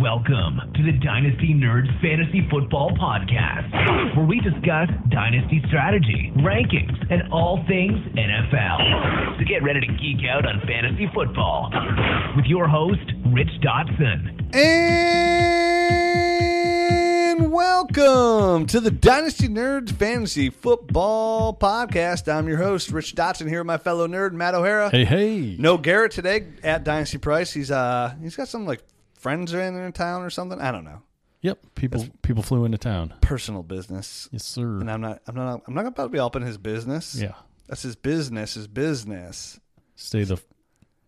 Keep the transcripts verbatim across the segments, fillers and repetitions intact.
Welcome to the Dynasty Nerds Fantasy Football Podcast, where we discuss dynasty strategy, rankings, and all things N F L. So get ready to geek out on fantasy football with your host, Rich Dotson. And welcome to the Dynasty Nerds Fantasy Football Podcast. I'm your host, Rich Dotson, here with my fellow nerd, Matt O'Hara. Hey, hey. No Garrett today at Dynasty Price. He's uh he's got something like friends are in their town or something. I don't know. Yep, people That's people flew into town. Personal business. Yes, sir. And I'm not. I'm not. I'm not about to be up in his business. Yeah, that's his business. His business. Stay the.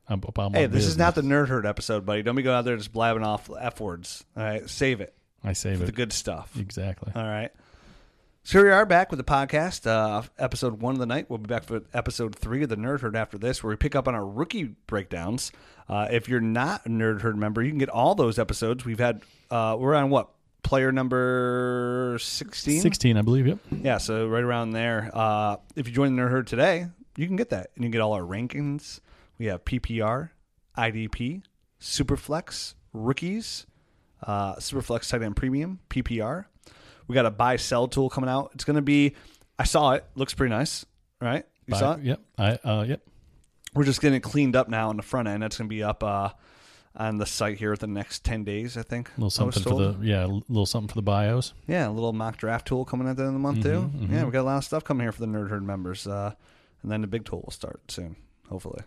I'm, I'm hey, this business. Is not the Nerd Herd episode, buddy. Don't be going out there just blabbing off f words. All right, save it. I save for it. The good stuff. Exactly. All right. So here we are back with the podcast, uh, episode one of the night. We'll be back for episode three of the Nerd Herd after this, where we pick up on our rookie breakdowns. Uh, if you're not a Nerd Herd member, you can get all those episodes. We've had, uh, we're on what, player number sixteen? sixteen, I believe, yep. Yeah, so right around there. Uh, if you join the Nerd Herd today, you can get that. And you can get all our rankings. We have P P R, I D P, Superflex, Rookies, uh, Superflex Tight End Premium, P P R. We got a buy-sell tool coming out. It's going to be, I saw it. Looks pretty nice, right? You buy, saw it? Yep. I, uh, yep. We're just getting it cleaned up now on the front end. That's going to be up uh, on the site here within the next ten days, I think. A little something for the, yeah, a little something for the bios. Yeah, a little mock draft tool coming at the end of the month, mm-hmm, too. Mm-hmm. Yeah, we got a lot of stuff coming here for the Nerd Herd members. Uh, and then the big tool will start soon, hopefully.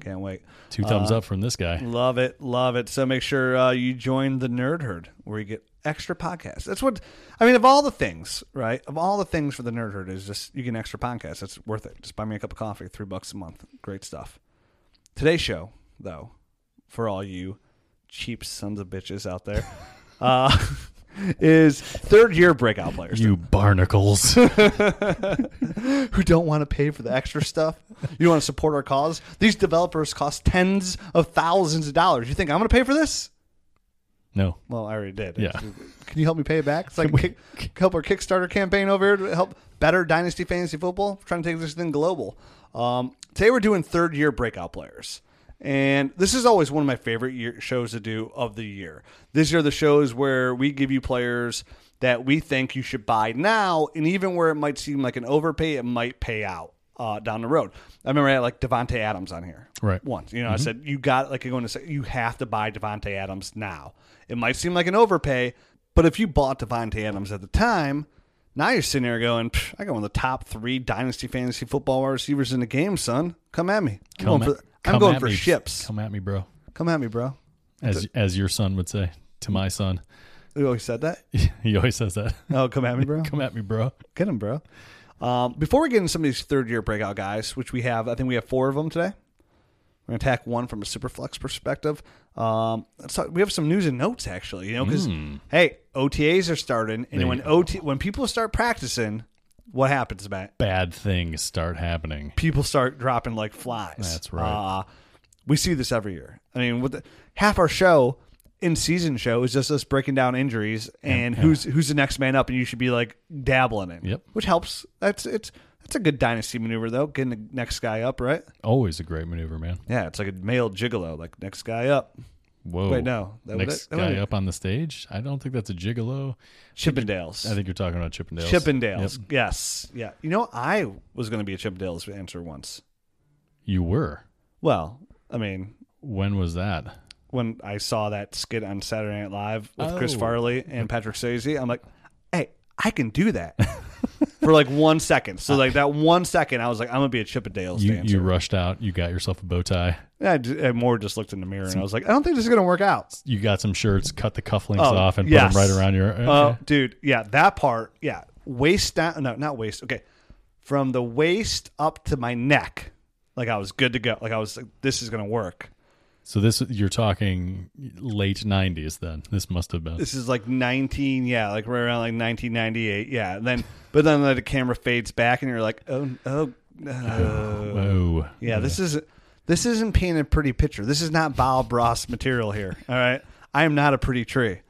Can't wait. Two thumbs uh, up from this guy. Love it. Love it. So make sure uh, you join the Nerd Herd, where you get extra podcasts. That's what, I mean, of all the things, right? Of all the things for the Nerd Herd is just, you get an extra podcast. That's worth it. Just buy me a cup of coffee, three bucks a month. Great stuff. Today's show, though, for all you cheap sons of bitches out there, uh, is third-year breakout players. You barnacles. Who don't want to pay for the extra stuff. You want to support our cause. These developers cost tens of thousands of dollars. You think I'm going to pay for this? No. Well, I already did. Yeah. Can you help me pay it back? It's like we, kick, help our Kickstarter campaign over here to help better Dynasty Fantasy Football. We're trying to take this thing global. Um, today we're doing third-year breakout players. And this is always one of my favorite year, shows to do of the year. These are the shows where we give you players that we think you should buy now, and even where it might seem like an overpay, it might pay out uh, down the road. I remember I had like Davante Adams on here, right? Once, you know, mm-hmm. I said you got like you're going to say you have to buy Davante Adams now. It might seem like an overpay, but if you bought Davante Adams at the time, now you're sitting there going, I got one of the top three Dynasty Fantasy Football receivers in the game, son. Come at me. I'm Come going at- for. I'm Come going for me. ships. Come at me, bro. Come at me, bro. That's as it. as your son would say to my son. He always said that? He always says that. Oh, come at me, bro. Come at me, bro. Get him, bro. Um, before we get into some of these third-year breakout guys, which we have, I think we have four of them today. We're going to attack one from a Superflex perspective. Um, let's talk, we have some news and notes, actually, you know, because, mm. hey, O T As are starting, and they, when O T when people start practicing, what happens, Matt? Bad things start happening. People start dropping like flies. That's right. Uh, we see this every year. I mean, with the, half our show, in-season show, is just us breaking down injuries and yeah. who's who's the next man up, and you should be like dabbling in. Yep. Which helps. That's it's that's a good dynasty maneuver, though, getting the next guy up, right? Always a great maneuver, man. Yeah, it's like a male gigolo, like next guy up. Whoa. Wait, no. That Next that, that guy up on the stage? I don't think that's a gigolo. Chippendales. I think you're talking about Chippendales. Chippendales, yep. Yes. Yeah. You know, I was going to be a Chippendales answer once. You were? Well, I mean. When was that? When I saw that skit on Saturday Night Live with oh. Chris Farley and Patrick Swayze, I'm like, hey, I can do that. For like one second. So like that one second, I was like, I'm going to be a Chippendales you, dancer. You rushed out. You got yourself a bow tie. I, I more just looked in the mirror, some, and I was like, I don't think this is going to work out. You got some shirts, cut the cufflinks oh, off, and yes. put them right around your... Oh, uh, okay. Dude, yeah, that part, yeah. Waist down... No, not waist. Okay. From the waist up to my neck, like I was good to go. Like I was like, this is going to work. So this, you're talking late nineties then. This must have been. This is like nineteen, yeah, like right around like nineteen ninety-eight, yeah. And then, but then the camera fades back, and you're like, oh, oh, oh, oh yeah, yeah. This is this isn't painting a pretty picture. This is not Bob Ross material here. All right, I am not a pretty tree.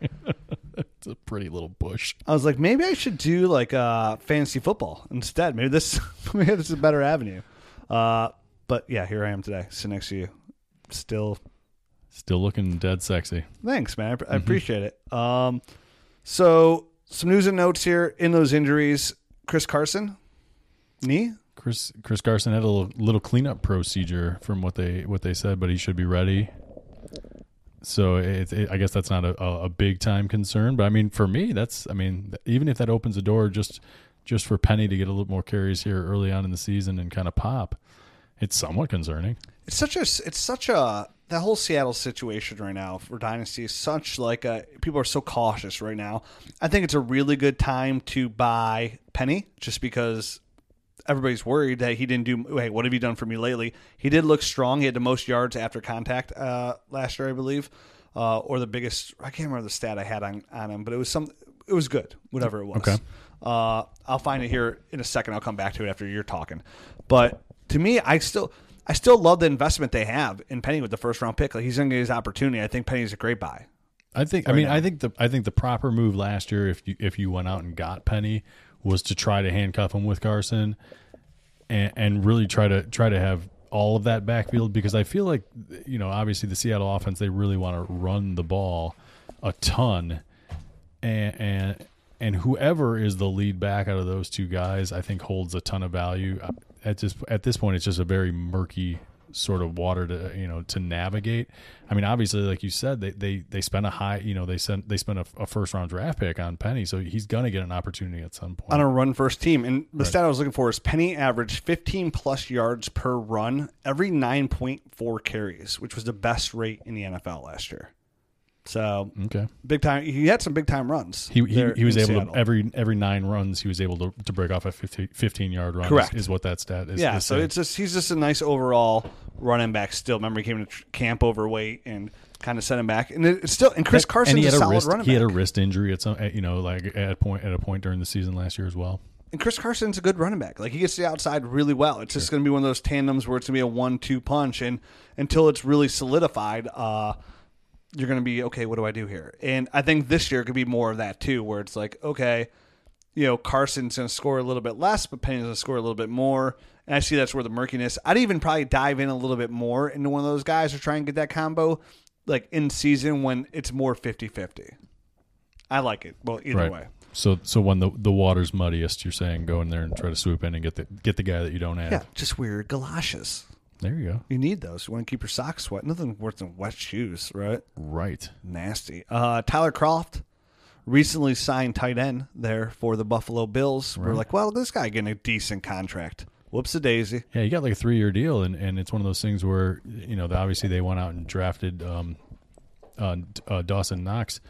It's a pretty little bush. I was like, maybe I should do like uh, fantasy football instead. Maybe this, maybe this is a better avenue. Uh, but yeah, here I am today, sitting next to you, still. Still looking dead sexy. Thanks, man. I, mm-hmm. I appreciate it. Um, so some news and notes here in those injuries. Chris Carson, knee. Chris Chris Carson had a little, little cleanup procedure from what they what they said, but he should be ready. So it, it, I guess that's not a, a big time concern, but I mean, for me, that's I mean, even if that opens a door just just for Penny to get a little more carries here early on in the season and kind of pop, it's somewhat concerning. It's such a it's such a that whole Seattle situation right now for Dynasty is such like a people are so cautious right now. I think it's a really good time to buy Penny just because everybody's worried that he didn't do. Hey, what have you done for me lately? He did look strong. He had the most yards after contact uh, last year, I believe, uh, or the biggest. I can't remember the stat I had on, on him, but it was some. It was good, whatever it was. Okay. Uh, I'll find it here in a second. I'll come back to it after you're talking. But to me, I still, I still love the investment they have in Penny with the first round pick. Like, he's going to get his opportunity. I think Penny's a great buy. I think. Right I mean, now. I think the I think the proper move last year, if you if you went out and got Penny, was to try to handcuff him with Carson and, and really try to try to have all of that backfield, because I feel like, you know, obviously the Seattle offense, they really want to run the ball a ton, and and, and whoever is the lead back out of those two guys, I think holds a ton of value. At just at this point, it's just a very murky sort of water to, you know, to navigate. I mean, obviously, like you said, they they they spent a high, you know, they sent they spent a, a first round draft pick on Penny, so he's going to get an opportunity at some point on a run first team. And the right. stat I was looking for is Penny averaged fifteen plus yards per run every nine point four carries, which was the best rate in the N F L last year. So okay, big time. He had some big time runs. He he, he was able Seattle. to every every nine runs he was able to, to break off a fifteen yard run. Correct. Is, is what that stat is. Yeah. Is so saying. It's just he's just a nice overall running back. Still, remember he came to camp overweight and kind of sent him back. And it's still and Chris Carson is a, a solid wrist, running back. He had a wrist injury at some at, you know like at point at a point during the season last year as well. And Chris Carson's a good running back. Like, he gets to the outside really well. It's just sure. going to be one of those tandems where it's going to be a one two punch, and until it's really solidified. Uh, You're going to be, okay, what do I do here? And I think this year could be more of that too, where it's like, okay, you know, Carson's going to score a little bit less, but Penny's going to score a little bit more. And I see that's where the murkiness, I'd even probably dive in a little bit more into one of those guys or try and get that combo like in season when it's more fifty-fifty. I like it. Well, either right. way. So so when the the water's muddiest, you're saying go in there and try to swoop in and get the get the guy that you don't have. Yeah, just wear galoshes. There you go. You need those. You want to keep your socks wet. Nothing worse than wet shoes, right? Right. Nasty. Uh, Tyler Kroft recently signed tight end there for the Buffalo Bills. Right. We're like, well, this guy getting a decent contract. Whoops a daisy. Yeah, you got like a three-year deal, and, and it's one of those things where, you know, obviously they went out and drafted um, uh, uh, Dawson Knox.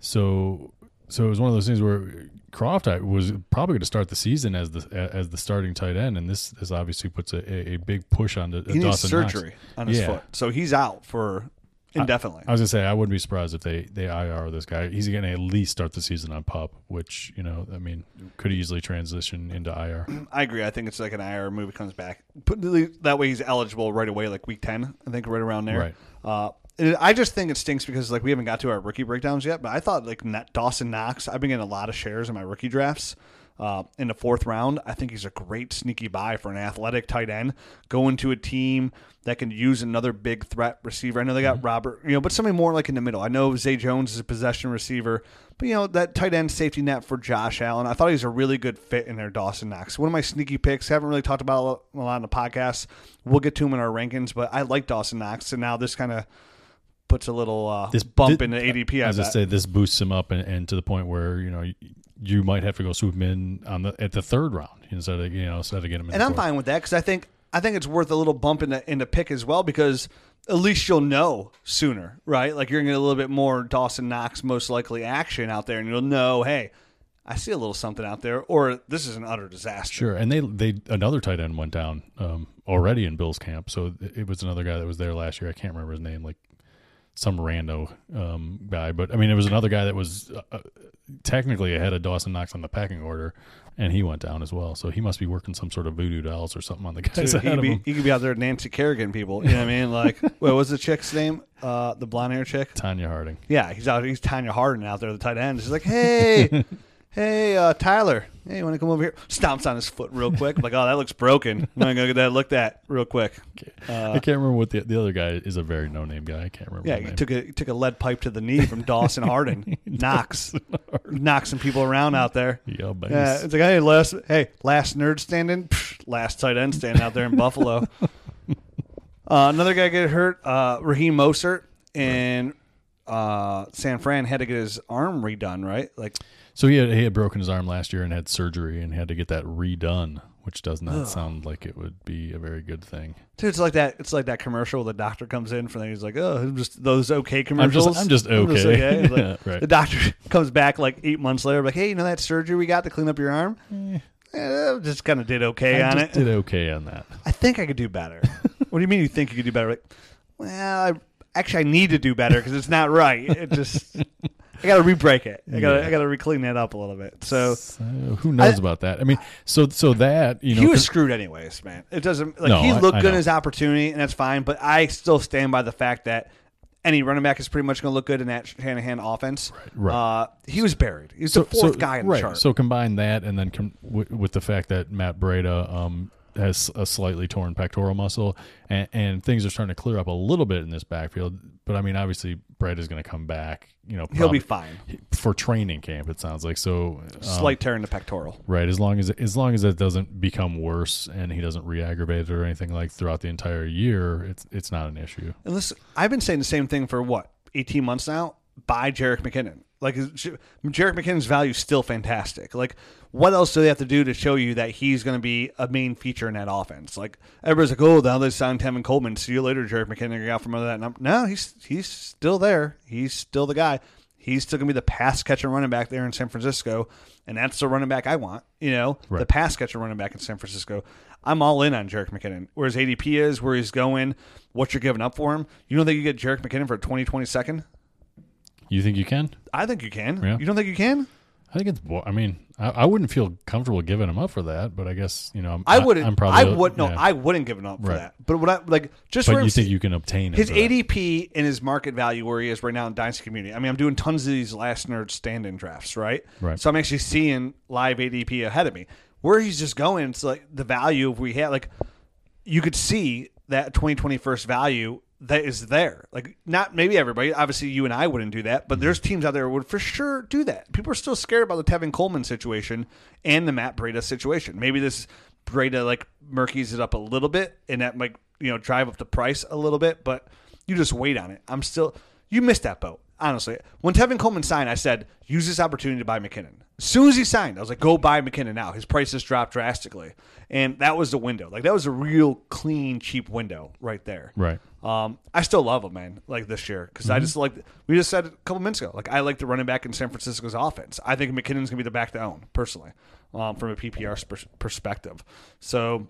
So so it was one of those things where Kroft was probably going to start the season as the as the starting tight end, and this, this obviously puts a, a big push on to Dawson Knox. He needs surgery on his yeah. foot, so he's out for indefinitely. I, I was going to say, I wouldn't be surprised if they, they I R this guy. He's going to at least start the season on PUP, which, you know, I mean, could easily transition into I R. I agree. I think it's like an I R move. It comes back. That way he's eligible right away, like week ten, I think, right around there. Right. Uh, I just think it stinks because, like, we haven't got to our rookie breakdowns yet, but I thought, like, Dawson Knox, I've been getting a lot of shares in my rookie drafts uh, in the fourth round. I think he's a great sneaky buy for an athletic tight end, going to a team that can use another big threat receiver. I know they got mm-hmm. Robert, you know, but somebody more like in the middle. I know Zay Jones is a possession receiver, but, you know, that tight end safety net for Josh Allen, I thought he was a really good fit in there, Dawson Knox. One of my sneaky picks, haven't really talked about a lot on the podcast. We'll get to him in our rankings, but I like Dawson Knox, and now this kind of puts a little uh, this bump in the A D P. I, I was going to say, this boosts him up, and, and to the point where, you know, you, you might have to go swoop him in on the at the third round instead of, you know, instead of getting him in. And I'm fourth. Fine with that, because I think I think it's worth a little bump in the in the pick as well, because at least you'll know sooner, right? Like, you're going to get a little bit more Dawson Knox most likely action out there, and you'll know, hey, I see a little something out there, or this is an utter disaster. Sure, and they they another tight end went down um, already in Bill's camp, so it was another guy that was there last year. I can't remember his name, like. Some rando um, guy, but I mean, it was another guy that was uh, technically ahead of Dawson Knox on the packing order, and he went down as well. So he must be working some sort of voodoo dolls or something on the guys. Dude, ahead of him. He could be out there, Nancy Kerrigan people. You know what I mean? Like, what was the chick's name? Uh, the blonde hair chick, Tonya Harding. Yeah, he's out. He's Tonya Harding out there, the tight end. She's like, hey. hey, uh, Tyler, hey, you want to come over here? Stomps on his foot real quick. I'm like, oh, that looks broken. I'm going to go get that looked at real quick. Uh, I can't remember what the, the other guy is, a very no-name guy. I can't remember. Yeah, he name. took a took a lead pipe to the knee from Dawson Harding. Knox. Knocking people around out there. Yeah, uh, it's like, hey, last, hey, last nerd standing, last tight end standing out there in Buffalo. uh, another guy get hurt, uh, Raheem Mostert in uh, San Fran had to get his arm redone, right? Like, So he had, he had broken his arm last year and had surgery and had to get that redone, which does not Ugh. sound like it would be a very good thing. Dude, it's like that. It's like that commercial where the doctor comes in for, and he's like, "Oh, I'm just those okay commercials." I'm just, I'm just okay. I'm just okay. Like, yeah, right. The doctor comes back like eight months later, like, "Hey, you know that surgery we got to clean up your arm? Eh. Eh, just kind of did okay I on just it. Did okay on that. I think I could do better." What do you mean you think you could do better? Like, well, I, actually, I need to do better because it's not right. It just. I gotta re-break it. I gotta, yeah. I gotta re-clean that up a little bit. So, so who knows I, about that? I mean, so, so that you know, he was screwed anyways, man. It doesn't like no, he looked I, I good know. in his opportunity, and that's fine. But I still stand by the fact that any running back is pretty much going to look good in that Shanahan offense. Right, right. Uh, he was buried. He was so, the fourth so, guy in right. the chart. So combine that, and then com- w- with the fact that Matt Breida um, has a slightly torn pectoral muscle, and, and things are starting to clear up a little bit in this backfield. But I mean, obviously, Brett is going to come back. You know, he'll be fine for training camp. It sounds like so um, slight tear in the pectoral, right? As long as as long as it doesn't become worse and he doesn't re-aggravate it or anything like throughout the entire year, it's it's not an issue. And listen, I've been saying the same thing for what eighteen months now. Buy Jerick McKinnon. Like Jerick McKinnon's value is still fantastic. Like, what else do they have to do to show you that he's going to be a main feature in that offense? Like, everybody's like, oh, now they signed Tevin Coleman. See you later, Jerick McKinnon. You got from under that number. No, he's he's still there. He's still the guy. He's still going to be the pass catcher running back there in San Francisco, and that's the running back I want. You know, right. The pass catcher running back in San Francisco. I'm all in on Jerick McKinnon. Where his A D P is, where he's going, what you're giving up for him. You don't think you get Jerick McKinnon for a twenty twenty-second? You think you can? I think you can. Yeah. You don't think you can? I think it's. I mean, I, I wouldn't feel comfortable giving him up for that, but I guess you know. I'm, I wouldn't. I'm probably. I would no. Yeah. I wouldn't give him up for right. that. But what I like just. But you I'm, think you can obtain his it A D P and his market value where he is right now in Dynasty Community. I mean, I'm doing tons of these last nerd stand-in drafts, right? Right. So I'm actually seeing live A D P ahead of me. Where he's just going, it's like the value if we had like, you could see that twenty twenty-first value. That is there. Like, not maybe everybody. Obviously, you and I wouldn't do that, but there's teams out there who would for sure do that. People are still scared about the Tevin Coleman situation and the Matt Breida situation. Maybe this Breida, like, murkies it up a little bit, and that might, you know, drive up the price a little bit, but you just wait on it. I'm still – you missed that boat, honestly. When Tevin Coleman signed, I said, use this opportunity to buy McKinnon. As soon as he signed, I was like, go buy McKinnon now. His price has dropped drastically. And that was the window. Like, that was a real clean, cheap window right there. Right. Um, I still love him, man, like this year. Because mm-hmm. I just like, we just said a couple minutes ago, like, I like the running back in San Francisco's offense. I think McKinnon's going to be the back to own, personally, um, from a P P R pers- perspective. So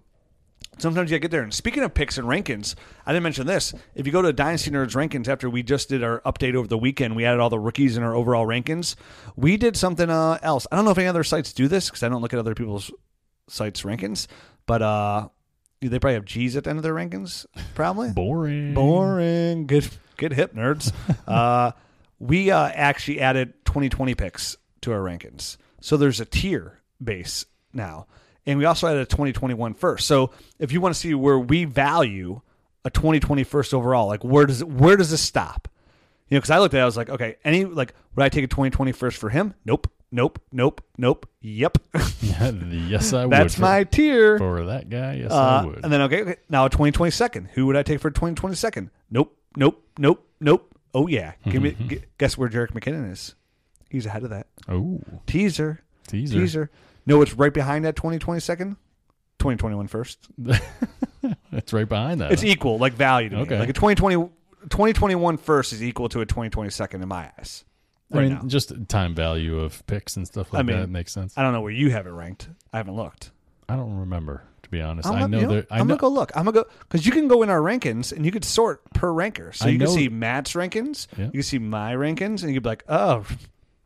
sometimes you got to get there. And speaking of picks and rankings, I didn't mention this. If you go to Dynasty Nerds rankings after we just did our update over the weekend, we added all the rookies in our overall rankings. We did something uh, else. I don't know if any other sites do this because I don't look at other people's sites rankings, but uh, they probably have G's at the end of their rankings. Probably boring, boring. Good, good hip nerds. uh, we uh, actually added twenty twenty picks to our rankings, so there's a tier base now. And we also added a twenty twenty-one first. So if you want to see where we value a twenty twenty first overall, like where does it, where does this stop? You know, because I looked at it, I was like, okay, any like would I take a twenty twenty first for him? Nope, nope, nope, nope. Yep. Yes, I would. That's for, my tier for that guy. Yes, uh, I would. And then okay, okay, now a twenty twenty second. Who would I take for a twenty twenty second? Nope, nope, nope, nope. Oh yeah, give mm-hmm. me. G- guess where Jerick McKinnon is? He's ahead of that. Oh, teaser, teaser, teaser. No, it's right behind that twenty twenty second, twenty twenty-one first. It's right behind that. It's huh? equal, like value to okay. me. Like a twenty twenty, twenty twenty-one first is equal to a twenty twenty second in my eyes. Right I mean, now. Just time value of picks and stuff like I mean, that makes sense. I don't know where you have it ranked. I haven't looked. I don't remember, to be honest. I'm I know, you know that. I I'm going to go look. I'm going to go because you can go in our rankings and you could sort per ranker. So I you know, can see Matt's rankings, yeah. you can see my rankings, and you could be like, oh,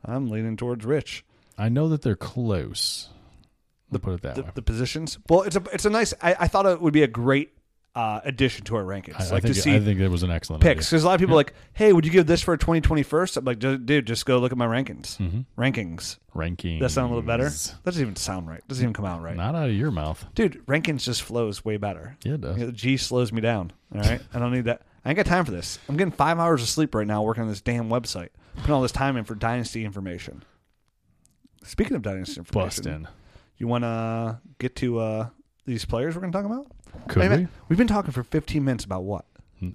I'm leaning towards Rich. I know that they're close. I'll the put it that the, way. The positions. Well, it's a it's a nice. I, I thought it would be a great uh, addition to our rankings. I, like I, think, to see I think it was an excellent picks. Because a lot of people yeah. are like, hey, would you give this for a twenty twenty-first? I'm like, dude, just go look at my rankings. Mm-hmm. Rankings. Rankings. That sound a little better? That doesn't even sound right. Doesn't even come out right. Not out of your mouth. Dude, rankings just flows way better. Yeah, it does. You know, G slows me down. All right? I don't need that. I ain't got time for this. I'm getting five hours of sleep right now working on this damn website. Putting all this time in for Dynasty information. Speaking of Dynasty information. Bustin'. You want to get to uh, these players we're going to talk about? Could Wait, we? Man, we've been talking for fifteen minutes about what?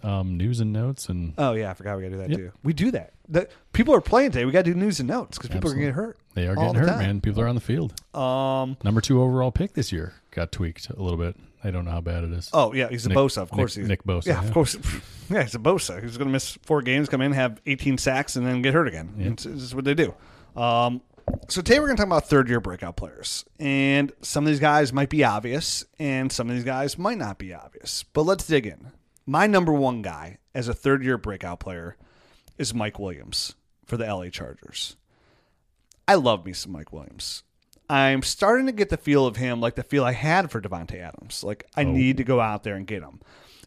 Um, news and notes. and. Oh, yeah. I forgot we got to do that, yep. too. We do that. The, people are playing today. We got to do news and notes because people Absolutely. are going to get hurt. They are getting hurt, time. man. People are on the field. Um, Number two overall pick this year got tweaked a little bit. I don't know how bad it is. Oh, yeah. He's Nick, a Bosa. Of course Nick, he's. Nick Bosa. Yeah, yeah, of course. Yeah, he's a Bosa. He's going to miss four games, come in, have eighteen sacks, and then get hurt again. Yep. It's, it's what they do. Um So today we're going to talk about third-year breakout players, and some of these guys might be obvious, and some of these guys might not be obvious, but let's dig in. My number one guy as a third-year breakout player is Mike Williams for the L A Chargers. I love me some Mike Williams. I'm starting to get the feel of him like the feel I had for Davante Adams. Like, I oh. need to go out there and get him.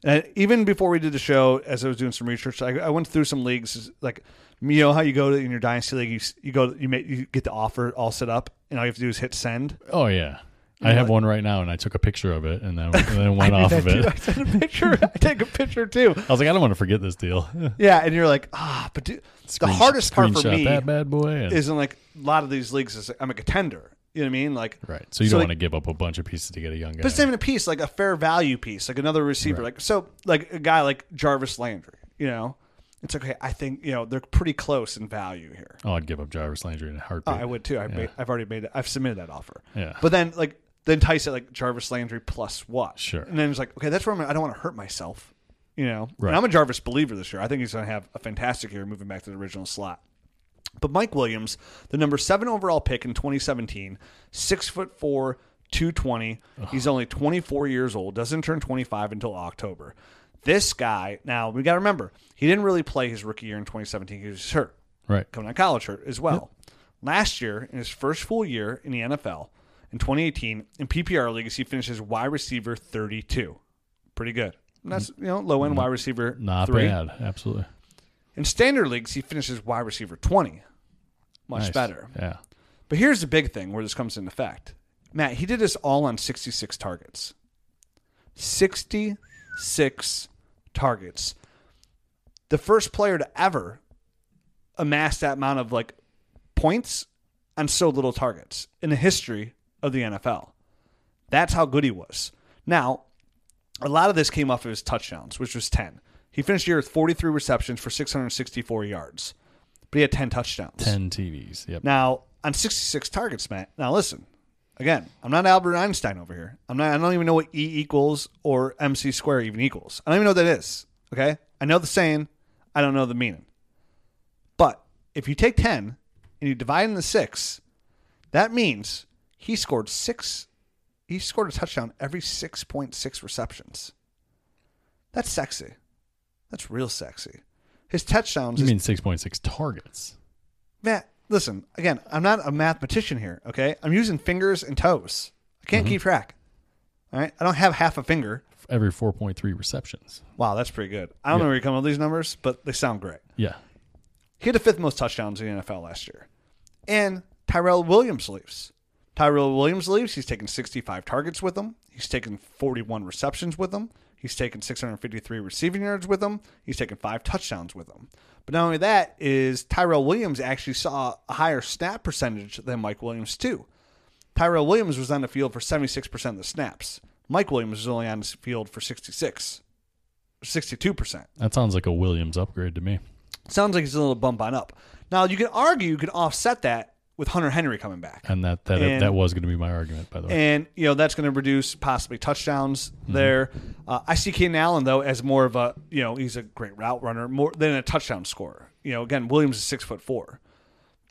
And even before we did the show, as I was doing some research, I, I went through some leagues, like, you know how you go to in your dynasty league, you you go you make you get the offer all set up, and all you have to do is hit send. Oh yeah, you I have like, one right now, and I took a picture of it, and then and then went off of it. Too. I took a picture. I take a picture too. I was like, I don't want to forget this deal. Yeah, and you're like, ah, but dude, screen, the hardest part for me that bad boy and... is in like a lot of these leagues. Is like, I'm a contender. You know what I mean? Like, right. So you so don't like, want to give up a bunch of pieces to get a young guy. But it's not even a piece, like a fair value piece, like another receiver, right. like so, like a guy like Jarvis Landry. You know. It's okay. I think, you know, they're pretty close in value here. Oh, I'd give up Jarvis Landry in a heartbeat. Oh, I would, too. I've, yeah. made, I've already made it. I've submitted that offer. Yeah. But then, like, then Tyson, like, Jarvis Landry plus what? Sure. And then it's like, okay, that's where I'm at. I don't want to hurt myself, you know? Right. And I'm a Jarvis believer this year. I think he's going to have a fantastic year moving back to the original slot. But Mike Williams, the number seven overall pick in twenty seventeen, six foot four, two twenty. Oh. He's only twenty-four years old, doesn't turn twenty-five until October. This guy, now we got to remember, he didn't really play his rookie year in twenty seventeen. He was hurt. Right. Coming out of college hurt as well. Yep. Last year, in his first full year in the N F L, in twenty eighteen, in P P R leagues, he finishes wide receiver thirty-two. Pretty good. And that's, you know, low end wide receiver Not three. Bad. Absolutely. In standard leagues, he finishes wide receiver twenty. Much nice. Better. Yeah. But here's the big thing where this comes into effect. Matt, he did this all on sixty-six targets. sixty-six targets. The first player to ever amass that amount of like points on so little targets in the history of the N F L. That's how good he was. Now, a lot of this came off of his touchdowns, which was ten. He finished the year with forty-three receptions for six hundred sixty-four yards, but he had ten touchdowns. ten T Ds, yep. Now, on sixty-six targets, Matt, now listen, again, I'm not Albert Einstein over here. I'm not. I don't even know what E equals or M C squared even equals. I don't even know what that is. Okay, I know the saying. I don't know the meaning. But if you take ten and you divide it into six, that means he scored six. He scored a touchdown every six point six receptions. That's sexy. That's real sexy. His touchdowns. You mean six point six targets, Matt? Listen, again, I'm not a mathematician here, okay? I'm using fingers and toes. I can't mm-hmm. keep track. All right? I don't have half a finger. Every four point three receptions. Wow, that's pretty good. I don't yeah. know where you come up with these numbers, but they sound great. Yeah. He had the fifth most touchdowns in the N F L last year. And Tyrell Williams leaves. Tyrell Williams leaves. He's taken sixty-five targets with him. He's taken forty-one receptions with him. He's taken six hundred fifty-three receiving yards with him. He's taken five touchdowns with him. But not only that is Tyrell Williams actually saw a higher snap percentage than Mike Williams too. Tyrell Williams was on the field for seventy-six percent of the snaps. Mike Williams was only on the field for sixty-six, sixty-two percent. That sounds like a Williams upgrade to me. Sounds like he's a little bump on up. Now, you could argue you could offset that with Hunter Henry coming back. And that that and, that was going to be my argument, by the way. And, you know, that's going to reduce possibly touchdowns mm-hmm. there. Uh, I see Keenan Allen, though, as more of a, you know, he's a great route runner more than a touchdown scorer. You know, again, Williams is six foot four.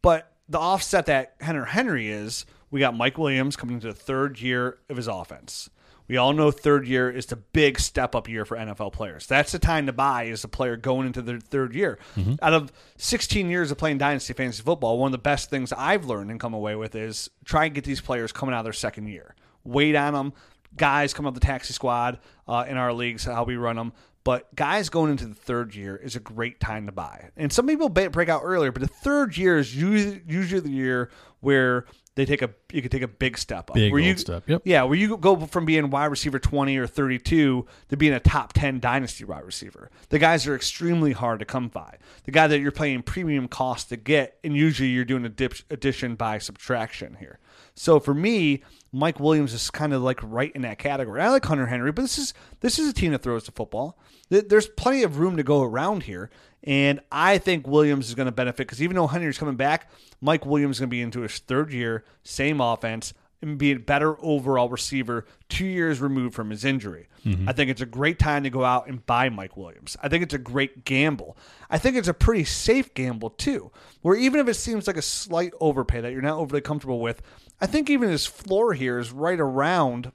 But the offset that Hunter Henry is, we got Mike Williams coming into the third year of his offense. We all know third year is the big step-up year for N F L players. That's the time to buy is a player going into their third year. Mm-hmm. Out of sixteen years of playing Dynasty Fantasy Football, one of the best things I've learned and come away with is try and get these players coming out of their second year. Wait on them. guys coming up the taxi squad uh, in our leagues, how we run them. But guys going into the third year is a great time to buy. And some people break out earlier, but the third year is usually, usually the year where they take a you can take a big step up. Big where you, step, yep. Yeah, where you go from being wide receiver twenty or thirty-two to being a top ten dynasty wide receiver. The guys are extremely hard to come by. The guy that you're paying premium cost to get, and usually you're doing a dip, addition by subtraction here. So for me, Mike Williams is kind of like right in that category. I like Hunter Henry, but this is this is a team that throws the football. There's plenty of room to go around here, and I think Williams is going to benefit because even though Henry's coming back, Mike Williams is going to be into his third year, same offense, and be a better overall receiver two years removed from his injury. Mm-hmm. I think it's a great time to go out and buy Mike Williams. I think it's a great gamble. I think it's a pretty safe gamble, too, where even if it seems like a slight overpay that you're not overly comfortable with, I think even his floor here is right around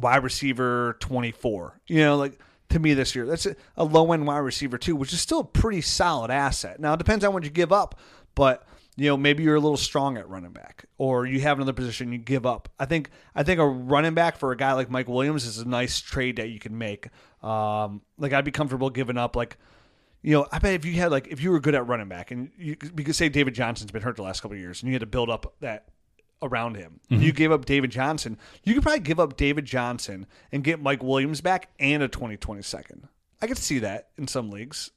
wide receiver twenty-four. You know, like to me this year, that's a low-end wide receiver too, which is still a pretty solid asset. Now, it depends on what you give up, but you know, maybe you're a little strong at running back or you have another position you give up. I think I think a running back for a guy like Mike Williams is a nice trade that you can make. Um, like I'd be comfortable giving up like You know, I bet if you had like if you were good at running back and you, you could say David Johnson's been hurt the last couple of years and you had to build up that around him. Mm-hmm. You gave up David Johnson. You could probably give up David Johnson and get Mike Williams back and a twenty twenty second. I could see that in some leagues.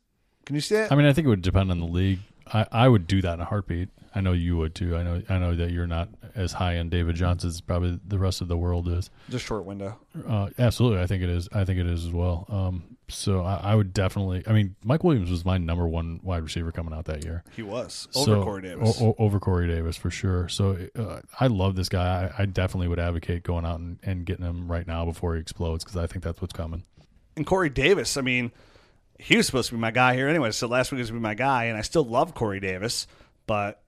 Can you see that? I mean, I think it would depend on the league. I, I would do that in a heartbeat. I know you would too. I know I know that you're not as high on David Johnson as probably the rest of the world is. Just short window. Uh, absolutely. I think it is. I think it is as well. Um, so I, I would definitely – I mean, Mike Williams was my number one wide receiver coming out that year. He was. Over so, Corey Davis. O- over Corey Davis for sure. So uh, I love this guy. I, I definitely would advocate going out and, and getting him right now before he explodes because I think that's what's coming. And Corey Davis, I mean – he was supposed to be my guy here anyway. So last week was going to be my guy, and I still love Corey Davis, but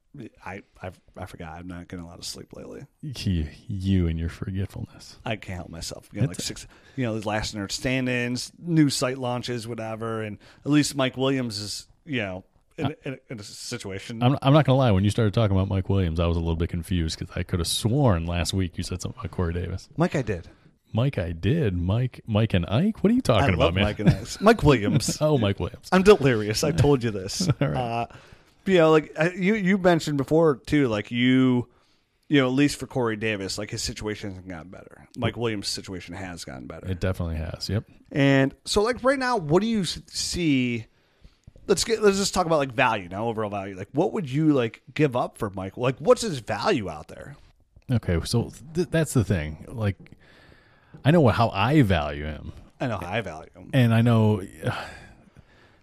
I I, I forgot. I'm not getting a lot of sleep lately. You, you and your forgetfulness. I can't help myself. You know, like six, you know, these last nerd stand-ins, new site launches, whatever. And at least Mike Williams is, you know, in, I, in, in a situation. I'm, I'm not going to lie. When you started talking about Mike Williams, I was a little bit confused because I could have sworn last week you said something about Corey Davis. Mike, I did. Mike, I did. Mike, Mike, and Ike. What are you talking I about, love man? Mike and Ike. Mike Williams. Oh, Mike Williams. I'm delirious. I told you this. All right. Uh, you know, like you, you mentioned before too. Like you, you know, at least for Corey Davis, like his situation hasn't gotten better. Mike Williams' situation has gotten better. It definitely has. Yep. And so, like right now, what do you see? Let's get. Let's just talk about like value now. Overall value. Like, what would you like give up for Mike? Like, what's his value out there? Okay, so th- that's the thing. Like. I know how I value him. I know how I value him. And I know,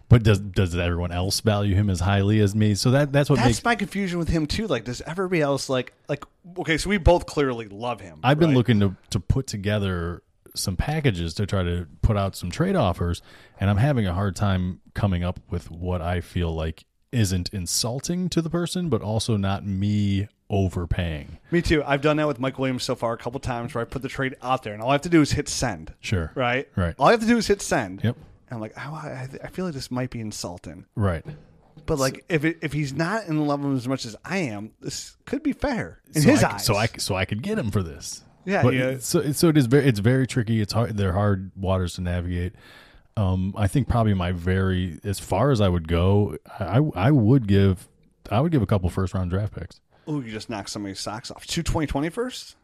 but does does everyone else value him as highly as me? So that, that's what that's makes my confusion with him too. Like, does everybody else like, like, okay, so we both clearly love him. I've right? been looking to, to put together some packages to try to put out some trade offers, and I'm having a hard time coming up with what I feel like isn't insulting to the person, but also not me overpaying. Me too. I've done that with Mike Williams so far a couple times where I put the trade out there and all I have to do is hit send. Sure. Right? Right. All I have to do is hit send. Yep. And I'm like, oh, I, I feel like this might be insulting. Right. But like, so, if it, if he's not in love with him as much as I am, this could be fair in so his I, eyes. So I, so I could get him for this. Yeah. But yeah. So, so it is very, it's very tricky. It's hard. They're hard waters to navigate. Um, I think probably my very, as far as I would go, I, I would give, I would give a couple first round draft picks. Oh, you just knocked somebody's socks off. Two twenty twenty first?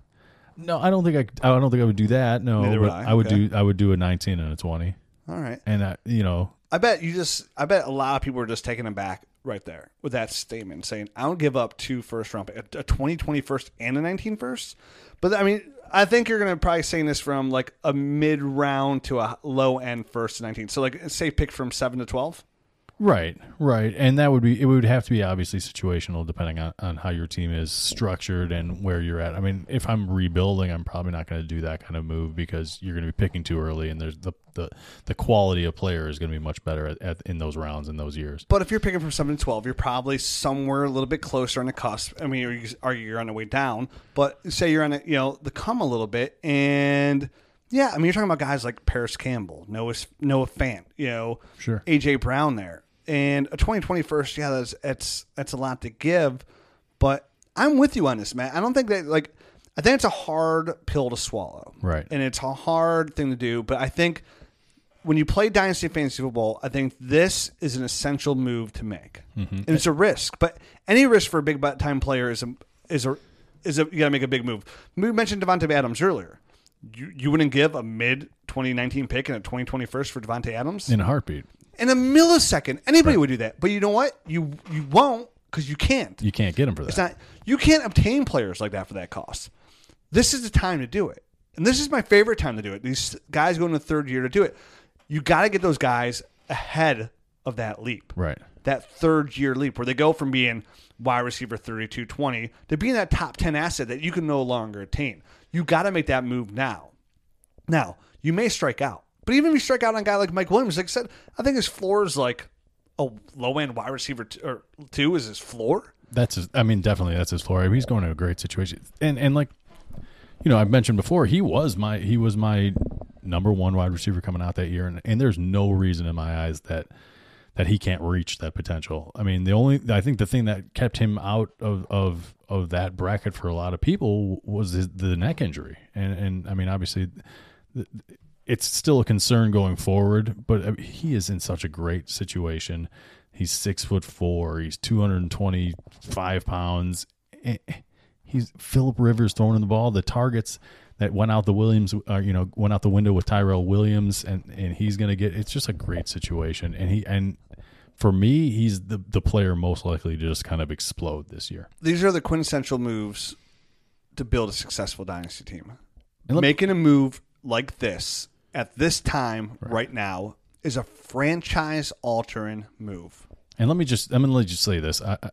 No, I don't think I. I don't think I would do that. No, Neither would I. I would okay. do. I would do a nineteen and a twenty. All right. And I, you know, I bet you just. I bet a lot of people are just taking them back right there with that statement, saying, "I don't give up two first round picks, a twenty twenty first and a nineteen first." But I mean, I think you're going to probably saying this from like a mid round to a low end first to nineteen. So like, say, pick from seven to twelve. Right, right, and that would be it. Would have to be obviously situational, depending on, on how your team is structured and where you're at. I mean, if I'm rebuilding, I'm probably not going to do that kind of move because you're going to be picking too early, and there's the the, the quality of player is going to be much better at, at in those rounds in those years. But if you're picking from seven to twelve, you're probably somewhere a little bit closer on the cusp. I mean, you argue you're on the way down, but say you're on a, you know the come a little bit, and yeah, I mean you're talking about guys like Paris Campbell, Noah Noah Fant, you know, sure, A J. Brown there. And a twenty twenty first, yeah, that's, that's that's a lot to give. But I'm with you on this, man. I don't think that, like, I think it's a hard pill to swallow. Right. And it's a hard thing to do. But I think when you play Dynasty Fantasy Football, I think this is an essential move to make. Mm-hmm. And it's a risk. But any risk for a big time player is a, is a, is a, you got to make a big move. We mentioned Davante Adams earlier. You you wouldn't give a mid twenty nineteen pick and a twenty twenty first for Davante Adams? In a heartbeat. In a millisecond. Anybody right. would do that. But you know what? You you won't because you can't. You can't get them for that. It's not, you can't obtain players like that for that cost. This is the time to do it. And this is my favorite time to do it. These guys go in the third year to do it. You got to get those guys ahead of that leap. Right. That third year leap where they go from being wide receiver thirty-two twenty to being that top ten asset that you can no longer attain. You got to make that move now. Now, you may strike out. But even if you strike out on a guy like Mike Williams, like I said, I think his floor is like a low-end wide receiver t- or two is his floor. That's his, I mean, definitely that's his floor. I mean, he's going to a great situation. And, and like, you know, I've mentioned before, he was my he was my number one wide receiver coming out that year. And, and there's no reason in my eyes that that he can't reach that potential. I mean, the only I think the thing that kept him out of of, of that bracket for a lot of people was his, the neck injury. And, and I mean, obviously the, it's still a concern going forward, but I mean, he is in such a great situation. He's six foot four. He's two hundred twenty-five pounds. He's Phillip Rivers throwing in the ball. The targets that went out the Williams, uh, you know, went out the window with Tyrell Williams, and, and he's going to get. It's just a great situation, and he and for me, he's the the player most likely to just kind of explode this year. These are the quintessential moves to build a successful dynasty team. Look, making a move like this. At this time, right. right now, is a franchise-altering move. And let me just—I'm going to let you say this. I, I,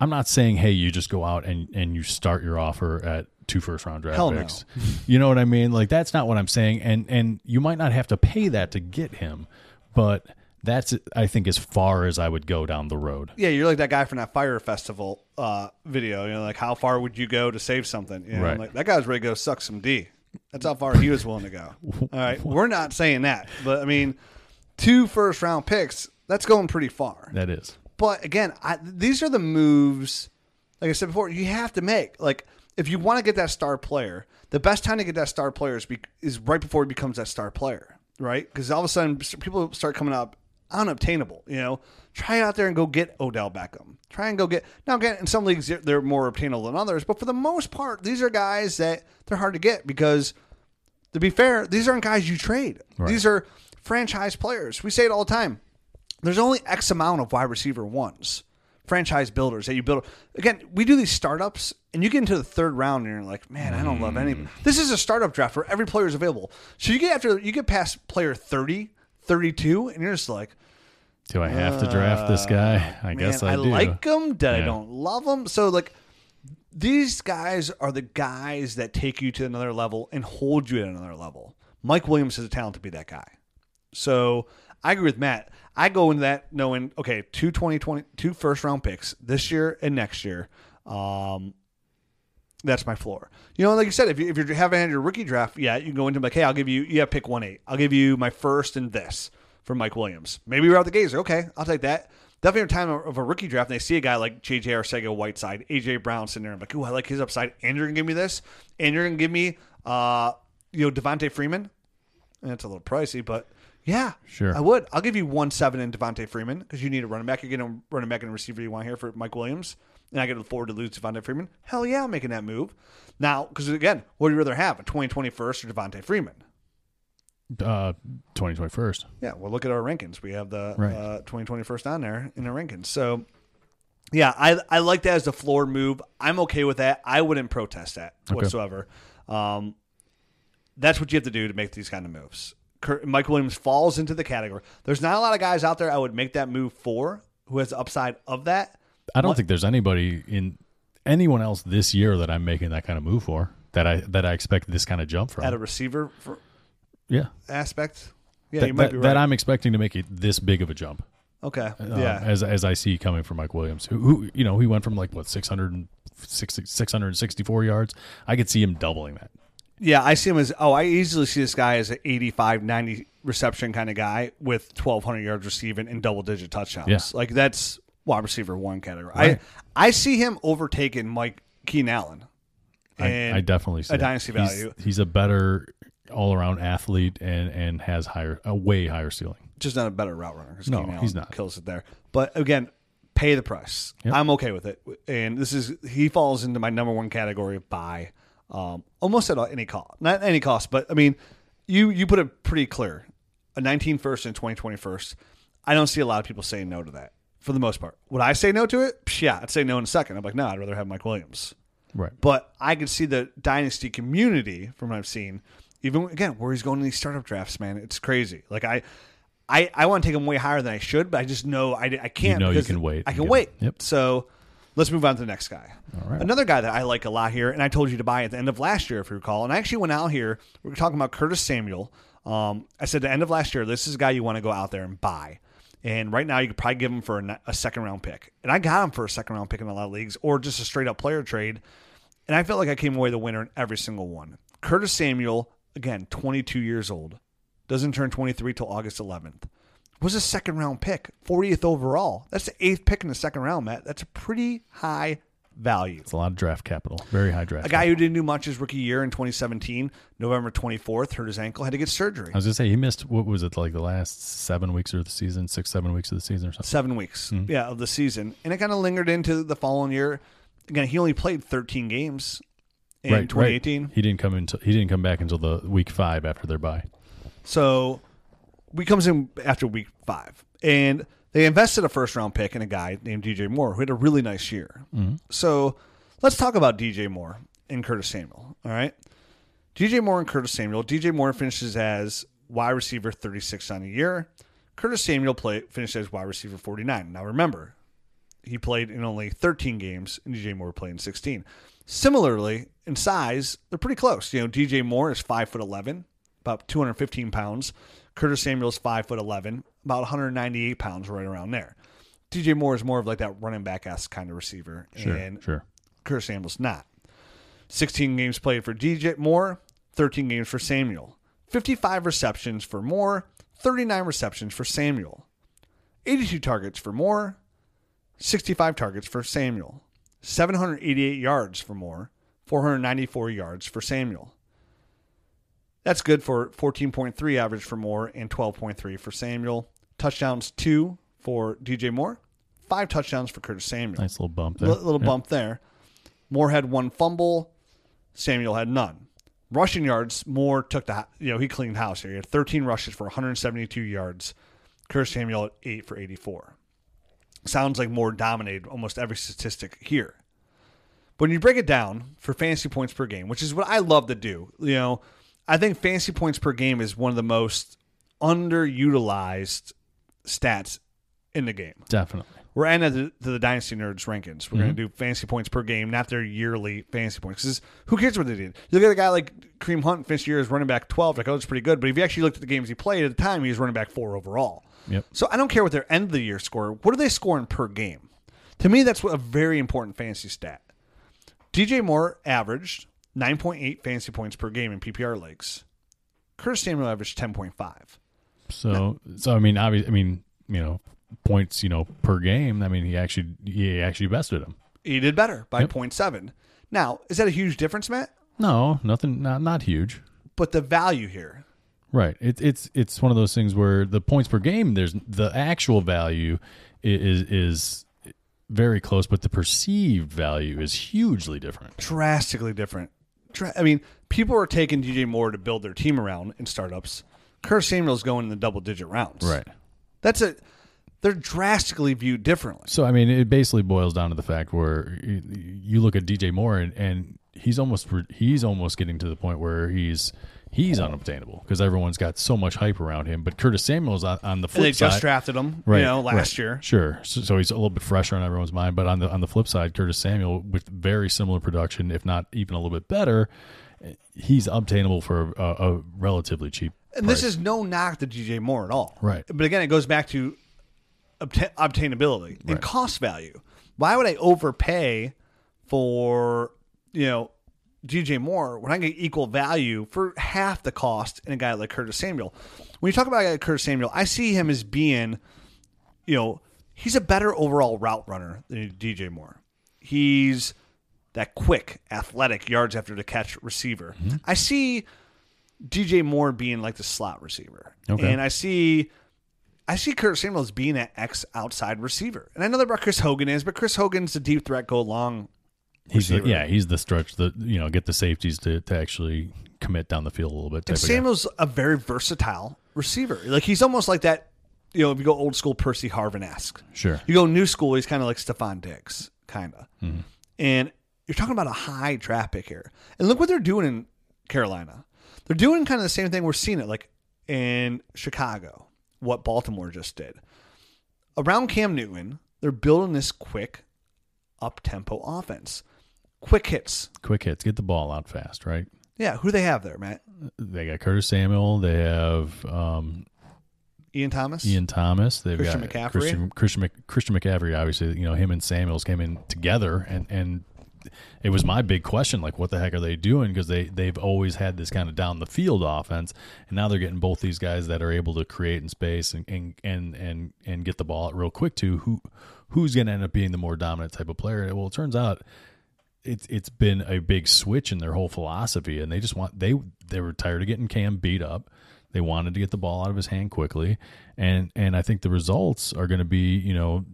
I'm not saying, hey, you just go out and, and you start your offer at two first-round draft Hell picks. No. You know what I mean? Like that's not what I'm saying. And and you might not have to pay that to get him, but that's I think as far as I would go down the road. Yeah, you're like that guy from that Fire Festival uh, video. You know, like how far would you go to save something? You know, right. Like that guy was ready to go suck some D. That's how far he was willing to go. All right. We're not saying that. But, I mean, two first-round picks, that's going pretty far. That is. But, again, I, these are the moves, like I said before, you have to make. Like, if you want to get that star player, the best time to get that star player is, be, is right before he becomes that star player, right? Because all of a sudden, people start coming up unobtainable, you know? Try out there and go get Odell Beckham. Try and go get – now, again, in some leagues, they're more obtainable than others. But for the most part, these are guys that they're hard to get because, to be fair, these aren't guys you trade. Right. These are franchise players. We say it all the time. There's only X amount of wide receiver ones, franchise builders that you build. Again, we do these startups, and you get into the third round, and you're like, man, I don't mm. love any – this is a startup draft where every player is available. So you get after you get past player thirty, thirty-two, and you're just like – do I have to draft this guy? I uh, guess man, I, I do. I like him. Did yeah. I don't love him? So, like, these guys are the guys that take you to another level and hold you at another level. Mike Williams has the talent to be that guy. So, I agree with Matt. I go into that knowing, okay, two, twenty twenty, two first-round picks this year and next year. Um, that's my floor. You know, like you said, if, you, if you're having your rookie draft, yeah, you can go into like, hey, I'll give you, yeah, pick one eight. I'll give you my first and this. For Mike Williams. Maybe we're out the gazer. Okay, I'll take that. Definitely in time of a rookie draft, and they see a guy like J J Arcega-Whiteside, A J. Brown sitting there. I'm like, ooh, I like his upside. And you're going to give me this? And you're going to give me, uh, you know, Devontae Freeman? And it's a little pricey, but yeah, sure, I would. I'll give you one seven in Devontae Freeman because you need a running back. You're getting a running back and a receiver you want here for Mike Williams. And I get to forward to lose Devontae Freeman. Hell yeah, I'm making that move. Now, because again, what do you rather have, a twenty twenty first or Devontae Freeman? Uh, twenty twenty first. Yeah, well, look at our rankings. We have the right. uh, twenty twenty first on there in the rankings. So, yeah, I I like that as the floor move. I'm okay with that. I wouldn't protest that okay. whatsoever. Um, that's what you have to do to make these kind of moves. Kurt, Mike Williams falls into the category. There's not a lot of guys out there I would make that move for who has the upside of that. I don't what? think there's anybody in anyone else this year that I'm making that kind of move for that I that I expect this kind of jump from at a receiver. For, Yeah. Aspect. Yeah, that, you might that, be right. That I'm expecting to make it this big of a jump. Okay. Uh, yeah. As as I see coming from Mike Williams, who, who you know, he went from like what six hundred sixty-four yards. I could see him doubling that. Yeah, I see him as oh, I easily see this guy as an eighty-five, ninety reception kind of guy with twelve hundred yards receiving and double digit touchdowns. Yeah. Like that's wide receiver one category. Right. I I see him overtaking Mike Keenan Allen. And I, I definitely see a that. Dynasty value. He's, he's a better all-around athlete and and has higher, a way higher ceiling. Just not a better route runner. No, Keenan he's Allen not. Kills it there. But again, pay the price. Yep. I'm okay with it. And this is he falls into my number one category of buy, um, almost at any cost. Not any cost, but I mean, you you put it pretty clear. A nineteen first and a twenty twenty first. I don't see a lot of people saying no to that for the most part. Would I say no to it? Yeah, I'd say no in a second. I'm like, no, I'd rather have Mike Williams. Right. But I could see the Dynasty community, from what I've seen, even again, where he's going in these startup drafts, man, it's crazy. Like I I, I want to take him way higher than I should, but I just know I, I can't. You know you can wait. I can yeah. wait. Yep. So let's move on to the next guy. All right. Another guy that I like a lot here, and I told you to buy at the end of last year, if you recall. And I actually went out here. We were talking about Curtis Samuel. Um, I said the end of last year, this is a guy you want to go out there and buy. And right now you could probably give him for a, a second-round pick. And I got him for a second-round pick in a lot of leagues or just a straight-up player trade. And I felt like I came away the winner in every single one. Curtis Samuel, again, twenty-two years old. Doesn't turn twenty-three till August eleventh. Was a second round pick, fortieth overall. That's the eighth pick in the second round, Matt. That's a pretty high value. It's a lot of draft capital. Very high draft. A guy capital. Who didn't do much his rookie year in twenty seventeen, November twenty-fourth, hurt his ankle, had to get surgery. I was gonna say he missed what was it like the last seven weeks of the season, six, seven weeks of the season, or something. Seven weeks, mm-hmm. yeah, of the season, and it kind of lingered into the following year. Again, he only played thirteen games in right, twenty eighteen. Right. He didn't come until he didn't come back until the week five after their bye. So we comes in after week five, and they invested a first-round pick in a guy named D J Moore, who had a really nice year. Mm-hmm. So let's talk about D J Moore and Curtis Samuel, all right? D J Moore and Curtis Samuel. D J Moore finishes as wide receiver thirty-six on the year. Curtis Samuel play, finished as wide receiver forty-nine. Now remember, he played in only thirteen games, and D J Moore played in sixteen. Similarly, in size, they're pretty close. You know, D J Moore is five foot eleven. About two hundred fifteen pounds. Curtis Samuel's five foot eleven, about one hundred ninety-eight pounds, right around there. D J Moore is more of like that running back-ass kind of receiver, sure, and sure. Curtis Samuel's not. sixteen games played for D J Moore, thirteen games for Samuel. fifty-five receptions for Moore, thirty-nine receptions for Samuel. eighty-two targets for Moore, sixty-five targets for Samuel. seven hundred eighty-eight yards for Moore, four hundred ninety-four yards for Samuel. That's good for fourteen point three average for Moore and twelve point three for Samuel. Touchdowns, two for D J Moore. Five touchdowns for Curtis Samuel. Nice little bump there. L- little yep. bump there. Moore had one fumble. Samuel had none. Rushing yards, Moore took the, you know, he cleaned house here. He had thirteen rushes for one hundred seventy-two yards. Curtis Samuel at eight for eighty-four. Sounds like Moore dominated almost every statistic here. But when you break it down for fantasy points per game, which is what I love to do, you know, I think fantasy points per game is one of the most underutilized stats in the game. Definitely. We're adding to the Dynasty Nerds rankings. We're mm-hmm. going to do fantasy points per game, not their yearly fantasy points. Because who cares what they did? You look at a guy like Kareem Hunt, finished year as running back twelve. Like, oh, that's pretty good. But if you actually looked at the games he played at the time, he was running back four overall. Yep. So I don't care what their end of the year score. What are they scoring per game? To me, that's a very important fantasy stat. D J Moore averaged nine point eight fantasy points per game in P P R leagues. Curtis Samuel averaged ten point five. So, now, so I mean, obviously, I mean, you know, points, you know, per game. I mean, he actually, he actually bested him. He did better by yep. zero point seven. Now, is that a huge difference, Matt? No, nothing, not not huge. But the value here, right? It's it's it's one of those things where the points per game, there's the actual value is is. very close, but the perceived value is hugely different. Drastically different. I mean, people are taking D J Moore to build their team around in startups. Curtis Samuel's going in the double-digit rounds. Right. That's a they're drastically viewed differently. So, I mean, it basically boils down to the fact where you, you look at D J Moore and, and he's almost he's almost getting to the point where he's he's unobtainable because everyone's got so much hype around him. But Curtis Samuel's on, on the flip side. They just side, drafted him, right, you know, last right. year. Sure. So, so he's a little bit fresher on everyone's mind. But on the on the flip side, Curtis Samuel, with very similar production, if not even a little bit better, he's obtainable for a, a relatively cheap And price. This is no knock to D J Moore at all. Right. But again, it goes back to obta- obtainability and right. cost value. Why would I overpay for, you know, D J Moore when I get equal value for half the cost in a guy like Curtis Samuel? When you talk about a guy like Curtis Samuel, I see him as being, you know, he's a better overall route runner than D J Moore. He's that quick, athletic, yards after the catch receiver. Mm-hmm. I see D J Moore being like the slot receiver. Okay. And I see I see Curtis Samuel as being an X outside receiver. And I know that about Chris Hogan is, but Chris Hogan's the deep threat go long he's receiver. The, yeah, he's the stretch, the you know, get the safeties to, to actually commit down the field a little bit. And Samuel's a very versatile receiver. Like he's almost like that, you know, if you go old school Percy Harvin-esque. Sure. You go new school, he's kind of like Stephon Diggs, kind of. Mm-hmm. And you're talking about a high draft pick here. And look what they're doing in Carolina. They're doing kind of the same thing we're seeing it like in Chicago, what Baltimore just did. Around Cam Newton, they're building this quick, up-tempo offense. Quick hits. Quick hits. Get the ball out fast, right? Yeah. Who do they have there, Matt? They got Curtis Samuel. They have um, Ian Thomas. Ian Thomas. They've Christian got McCaffrey. Christian, Christian, Christian McCaffrey, obviously. You know, him and Samuels came in together and, and – it was my big question, like, what the heck are they doing? Because they, they've always had this kind of down-the-field offense, and now they're getting both these guys that are able to create in space and and and and, and get the ball out real quick to who who's going to end up being the more dominant type of player. Well, it turns out it's it's been a big switch in their whole philosophy, and they just want they they were tired of getting Cam beat up. They wanted to get the ball out of his hand quickly, and and I think the results are going to be, you know,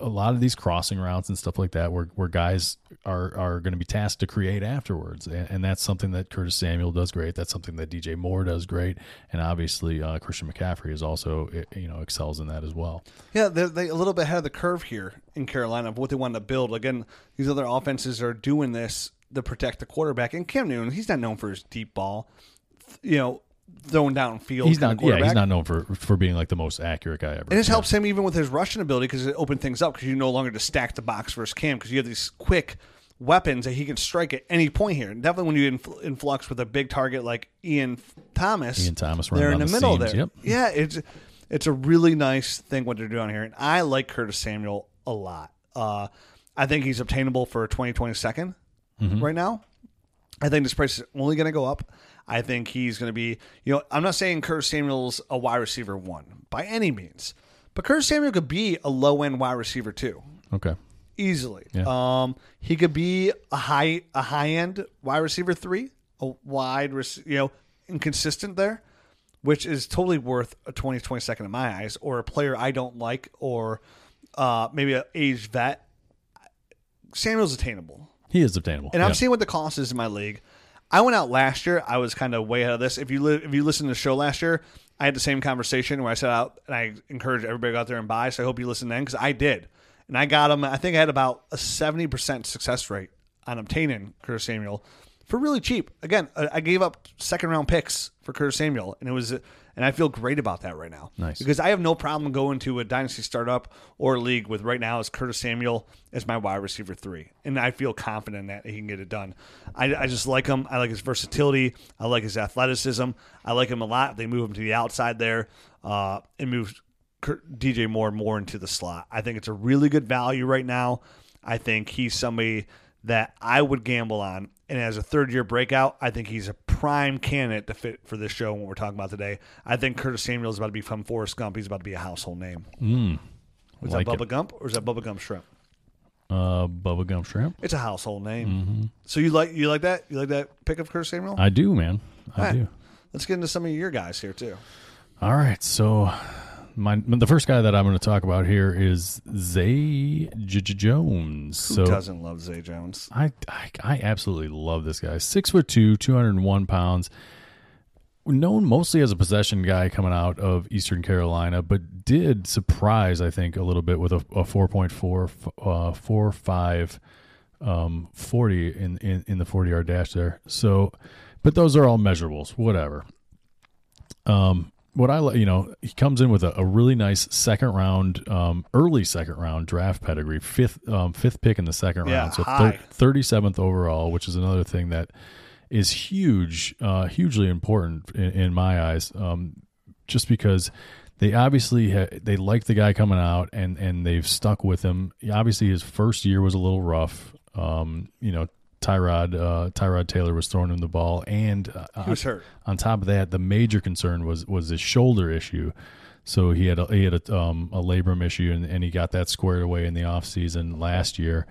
a lot of these crossing routes and stuff like that where, where guys are, are going to be tasked to create afterwards. And, and that's something that Curtis Samuel does great. That's something that D J Moore does great. And obviously uh, Christian McCaffrey is also, you know, excels in that as well. Yeah. They're, they're a little bit ahead of the curve here in Carolina of what they wanted to build. Again, these other offenses are doing this to protect the quarterback, and Cam Newton, he's not known for his deep ball, you know, thrown downfield. He's not, yeah, he's not known for, for being like the most accurate guy ever. And this yeah. helps him even with his rushing ability because it opened things up because you no longer just stack the box versus Cam because you have these quick weapons that he can strike at any point here. And definitely when you infl- influx with a big target like Ian Thomas, Ian Thomas they're in the, the middle seams. there. Yep. Yeah, it's it's a really nice thing what they're doing here. And I like Curtis Samuel a lot. Uh, I think he's obtainable for twenty twenty-second mm-hmm. right now. I think this price is only going to go up. I think he's going to be, you know, I'm not saying Curtis Samuel's a wide receiver one by any means, but Curtis Samuel could be a low end wide receiver two. Okay. Easily. Yeah. Um, he could be a high, a high end wide receiver three, a wide, rec- you know, inconsistent there, which is totally worth a twenty twenty-second in my eyes, or a player I don't like, or uh, maybe an aged vet. Samuel's attainable. He is obtainable. And I'm yeah. seeing what the cost is in my league. I went out last year. I was kind of way ahead of this. If you li- if you listened to the show last year, I had the same conversation where I set out and I encouraged everybody to go out there and buy. So I hope you listen then because I did. And I got them. I think I had about a seventy percent success rate on obtaining Curtis Samuel for really cheap. Again, I gave up second round picks for Curtis Samuel, and it was, and I feel great about that right now. Nice. Because I have no problem going to a dynasty startup or league with right now is Curtis Samuel as my wide receiver three, and I feel confident that he can get it done. I, I just like him. I like his versatility. I like his athleticism. I like him a lot. They move him to the outside there uh, and move D J Moore more into the slot. I think it's a really good value right now. I think he's somebody that I would gamble on. And as a third-year breakout, I think he's a prime candidate to fit for this show and what we're talking about today. I think Curtis Samuel is about to become Forrest Gump. He's about to be a household name. Mm, is like that Bubba it. Gump or is that Bubba Gump Shrimp? Uh, Bubba Gump Shrimp. It's a household name. Mm-hmm. So you like you like that? You like that pick of Curtis Samuel? I do, man. I right. do. Let's get into some of your guys here, too. All right. So my the first guy that I'm going to talk about here is Zay J- J- Jones. Who so, doesn't love Zay Jones? I, I I absolutely love this guy. Six foot two, two hundred and one pounds. Known mostly as a possession guy coming out of Eastern Carolina, but did surprise I think a little bit with a, a four point four uh, four five um, forty in, in in the forty yard dash there. So, but those are all measurables. Whatever. Um. What I you know, he comes in with a, a really nice second round, um, early second round draft pedigree, fifth um, fifth pick in the second yeah, round, so thirty-seventh overall, which is another thing that is huge, uh, hugely important in, in my eyes, um, just because they obviously ha- they like the guy coming out and and they've stuck with him. Obviously, his first year was a little rough, um, you know. Tyrod uh, Tyrod Taylor was throwing him the ball, and uh, he was hurt. On top of that, the major concern was was his shoulder issue. So he had a, he had a, um, a labrum issue, and, and he got that squared away in the offseason last year.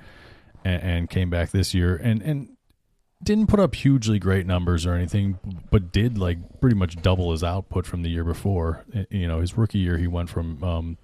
and, and came back this year and, and didn't put up hugely great numbers or anything, but did like pretty much double his output from the year before. You know, his rookie year, he went from um,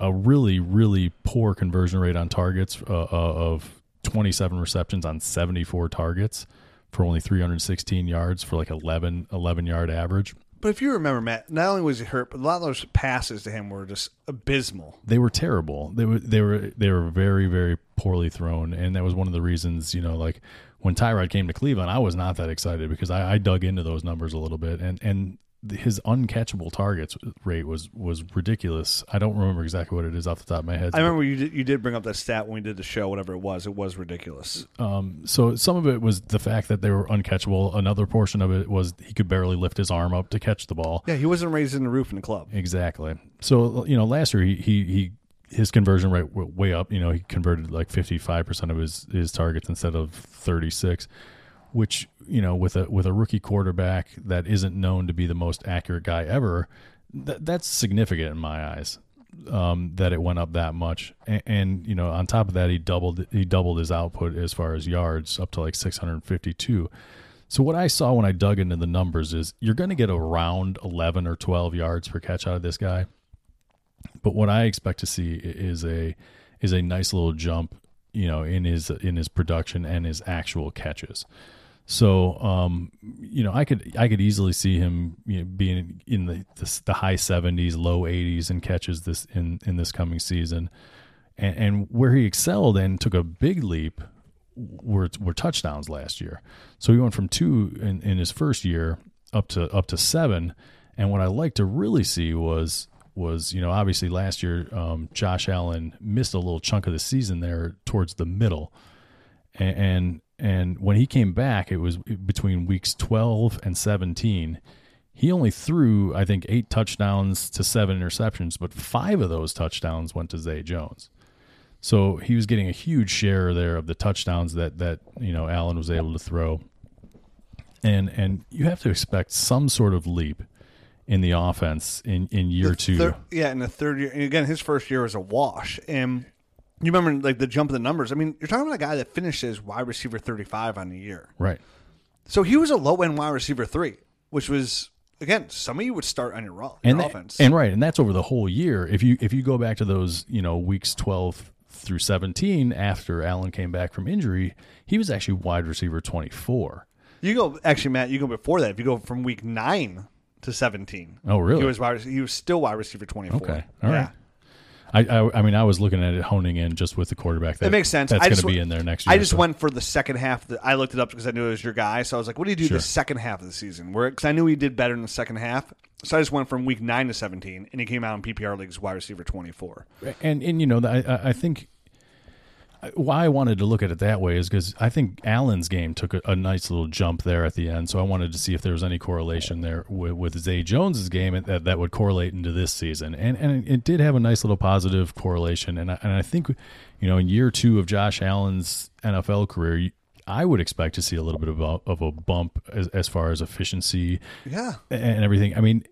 a really, really poor conversion rate on targets uh, of twenty-seven receptions on seventy-four targets for only three hundred sixteen yards for like eleven, eleven yard average. But if you remember, Matt, not only was he hurt, but a lot of those passes to him were just abysmal. They were terrible. They were they were they were very, very poorly thrown, and that was one of the reasons, you know, like when Tyrod came to Cleveland, I was not that excited because I, I dug into those numbers a little bit, and and his uncatchable targets rate was was ridiculous. I don't remember exactly what it is off the top of my head. I remember you did, you did bring up that stat when we did the show, whatever it was. It was ridiculous. Um, so some of it was the fact that they were uncatchable. Another portion of it was he could barely lift his arm up to catch the ball. Yeah, he wasn't raising the roof in the club. Exactly. So, you know, last year he he, he his conversion rate went way up. You know, he converted like fifty-five percent of his, his targets instead of thirty-six, which, you know, with a with a rookie quarterback that isn't known to be the most accurate guy ever, th- that's significant in my eyes, um, that it went up that much. And, and, you know, on top of that, he doubled he doubled his output as far as yards up to like six hundred fifty-two. So what I saw when I dug into the numbers is you're going to get around eleven or twelve yards per catch out of this guy. But what I expect to see is a is a nice little jump, you know, in his in his production and his actual catches. So, um, you know, I could I could easily see him, you know, being in the, the the high seventies, low eighties in catches this in, in this coming season, and, and where he excelled and took a big leap were were touchdowns last year. So he went from two in, in his first year up to up to seven. And what I like to really see was was you know obviously last year um, Josh Allen missed a little chunk of the season there towards the middle, and. and And when he came back, it was between weeks twelve and seventeen. He only threw, I think, eight touchdowns to seven interceptions, but five of those touchdowns went to Zay Jones. So he was getting a huge share there of the touchdowns that, that you know, Allen was able to throw. And and you have to expect some sort of leap in the offense in, in year the two. Thir- yeah, in the third year. And again, his first year was a wash. And you remember, like, the jump in the numbers. I mean, you're talking about a guy that finishes wide receiver thirty-five on the year. Right. So he was a low-end wide receiver three, which was, again, some of you would start on your, your and that, offense. And right, and that's over the whole year. If you if you go back to those, you know, weeks twelve through seventeen after Allen came back from injury, he was actually wide receiver twenty-four. You go, actually, Matt, you go before that. If you go from week nine to seventeen. Oh, really? He was, wide, he was still wide receiver twenty-four. Okay, all yeah. right. I, I I mean, I was looking at it honing in just with the quarterback. That, that makes sense. That's going to be in there next year. I just so. went for the second half. Of the, I looked it up because I knew it was your guy. So I was like, what do you do sure. the second half of the season? Because I knew he did better in the second half. So I just went from week nine to seventeen, and he came out in P P R leagues wide receiver twenty-four. And, and you know, I, I think why I wanted to look at it that way is because I think Allen's game took a, a nice little jump there at the end. So I wanted to see if there was any correlation there with, with Zay Jones's game that, that would correlate into this season. And and it did have a nice little positive correlation. And I, and I think, you know, in year two of Josh Allen's N F L career, I would expect to see a little bit of a, of a bump as, as far as efficiency yeah. and everything. I mean,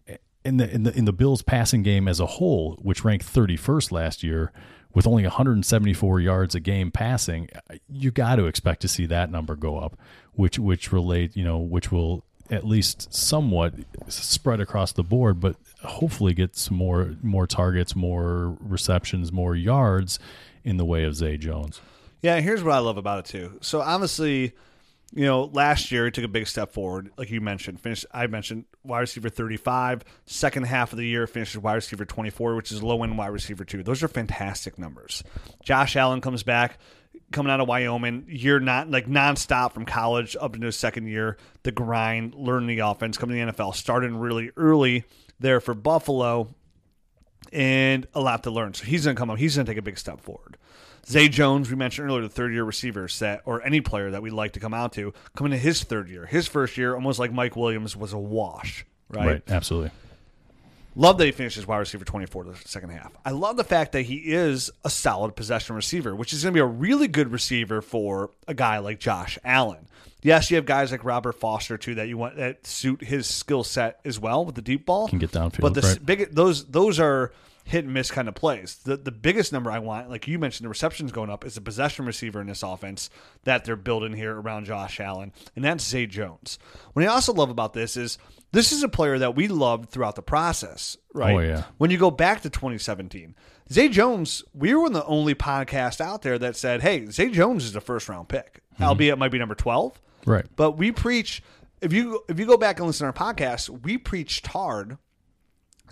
in the, in the, in the Bills passing game as a whole, which ranked thirty-first last year, with only one hundred seventy-four yards a game passing, you got to expect to see that number go up, which which relate, you know, which will at least somewhat spread across the board, but hopefully get some more more targets, more receptions, more yards in the way of Zay Jones. Yeah, here's what I love about it too. So obviously, you know, last year he took a big step forward, like you mentioned. Finished, I mentioned wide receiver thirty-five. Second half of the year, finishes wide receiver twenty-four, which is low end wide receiver two. Those are fantastic numbers. Josh Allen comes back, coming out of Wyoming, year not like nonstop from college up into his second year. The grind, learning the offense, coming to the N F L, starting really early there for Buffalo, and a lot to learn. So he's going to come up. He's going to take a big step forward. Zay Jones, we mentioned earlier, the third-year receiver set, or any player that we'd like to come out to, coming to his third year. His first year, almost like Mike Williams, was a wash, right? Right, absolutely. Love that he finishes wide receiver twenty-four the second half. I love the fact that he is a solid possession receiver, which is going to be a really good receiver for a guy like Josh Allen. Yes, you have guys like Robert Foster, too, that you want that suit his skill set as well with the deep ball. Can get downfield, but the right. big, those those are hit and miss kind of plays. The the biggest number I want, like you mentioned, the receptions going up, is the possession receiver in this offense that they're building here around Josh Allen, and that's Zay Jones. What I also love about this is this is a player that we loved throughout the process, right? Oh, yeah. When you go back to twenty seventeen, Zay Jones, we were the only podcast out there that said, hey, Zay Jones is a first-round pick, mm-hmm. albeit it might be number twelve. Right. But we preach, if you if you go back and listen to our podcast, we preached hard